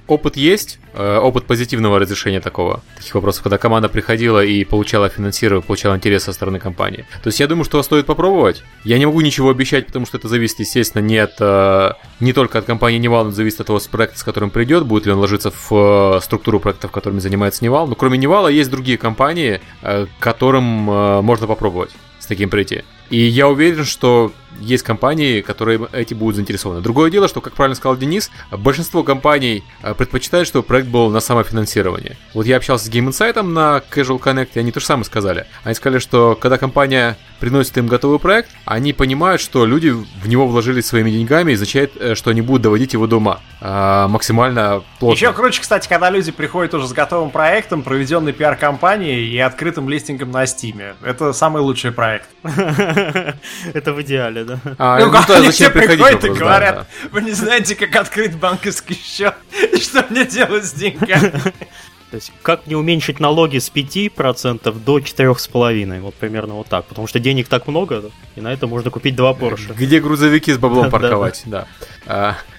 Опыт есть, опыт позитивного разрешения таких вопросов, когда команда приходила и получала финансирование, получала интерес со стороны компании. То есть я думаю, что стоит попробовать. Я не могу ничего обещать, потому что это зависит, естественно, не только от компании Nival, но зависит от того проекта, с которым придет, будет ли он ложиться в структуру проектов, которыми занимается Nival. Но кроме Nival есть другие компании, которым можно попробовать с таким прийти. И я уверен, что есть компании, которые эти будут заинтересованы. Другое дело, что, как правильно сказал Денис, большинство компаний предпочитают, чтобы проект был на самофинансирование. Вот я общался с Game Insight'ом на Casual Connect, и они то же самое сказали. Они сказали, что когда компания приносит им готовый проект, они понимают, что люди в него вложились своими деньгами, и означает, что они будут доводить его до ума максимально плотно. Еще круче, кстати, когда люди приходят уже с готовым проектом, проведенной пиар-компанией и открытым листингом на Steam. Это самый лучший проект. Это в идеале, да? Они все приходят и говорят: вы не знаете, как открыть банковский счет, что мне делать с деньгами? То есть, как мне уменьшить налоги с 5% до 4,5%? Вот примерно вот так. Потому что денег так много, и на это можно купить 2 Porsche. Где грузовики с баблом парковать, да.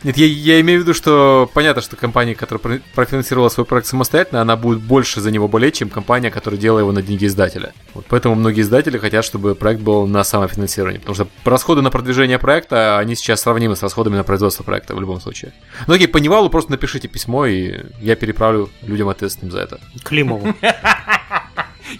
Нет, я имею в виду, что понятно, что компания, которая профинансировала свой проект самостоятельно, она будет больше за него болеть, чем компания, которая делала его на деньги издателя. Вот поэтому многие издатели хотят, чтобы проект был на самофинансировании. Потому что расходы на продвижение проекта, они сейчас сравнимы с расходами на производство проекта в любом случае. Ну окей, по Nival'у просто напишите письмо, и я переправлю людям ответственность за это. Климову.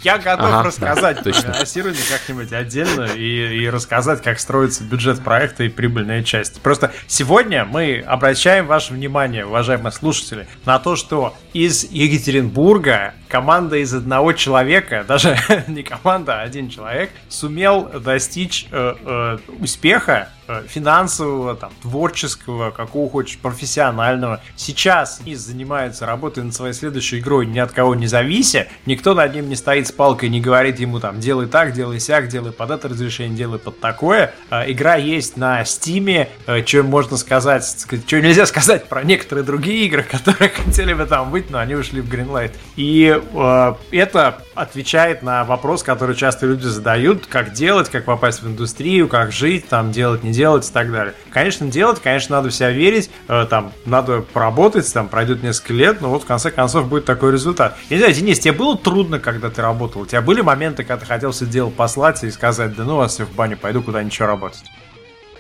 Я готов рассказать про финансирование как-нибудь отдельно и рассказать, как строится бюджет проекта и прибыльная часть. Просто сегодня мы обращаем ваше внимание, уважаемые слушатели, на то, что из Екатеринбурга команда из одного человека, даже не команда, а один человек, сумел достичь успеха финансового, там, творческого, какого хочешь, профессионального. Сейчас Денис занимается работой над своей следующей игрой, ни от кого не завися. Никто над ним не стоит с палкой, не говорит ему там: делай так, делай сяк, делай под это разрешение, делай под такое. Игра есть на Steam, что можно сказать, что нельзя сказать про некоторые другие игры, которые хотели бы там быть, но они ушли в Greenlight. И это отвечает на вопрос, который часто люди задают: как делать, как попасть в индустрию, как жить, там, делать, не делать и так далее. Конечно, делать, конечно, надо в себя верить, там, надо поработать, там, пройдет несколько лет, но вот в конце концов будет такой результат. Я не знаю, Денис, тебе было трудно, когда ты работал? У тебя были моменты, когда ты хотел все дело послать и сказать: да ну вас все в баню, пойду куда-нибудь работать?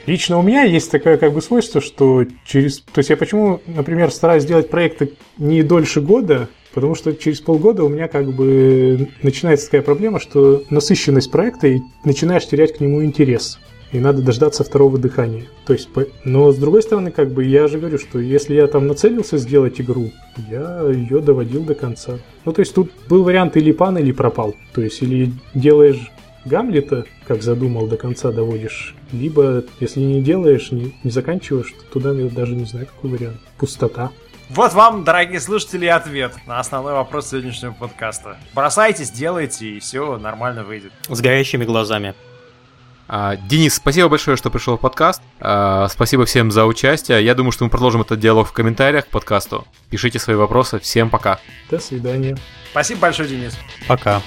Лично у меня есть такое как бы свойство, что через... То есть я почему, например, стараюсь делать проекты не дольше года, потому что через полгода у меня как бы начинается такая проблема, что насыщенность проекта, и начинаешь терять к нему интерес. И надо дождаться второго дыхания. То есть, но с другой стороны, как бы я же говорю, что если я там нацелился сделать игру, я ее доводил до конца. Ну, то есть тут был вариант или пан, или пропал. То есть или делаешь Гамлета, как задумал, до конца доводишь, либо если не делаешь, не заканчиваешь, то туда я даже не знаю, какой вариант. Пустота. Вот вам, дорогие слушатели, ответ на основной вопрос сегодняшнего подкаста. Бросайтесь, делайте, и все нормально выйдет. С горящими глазами. Денис, спасибо большое, что пришел в подкаст. Спасибо всем за участие. Я думаю, что мы продолжим этот диалог в комментариях к подкасту. Пишите свои вопросы. Всем пока. До свидания. Спасибо большое, Денис. Пока.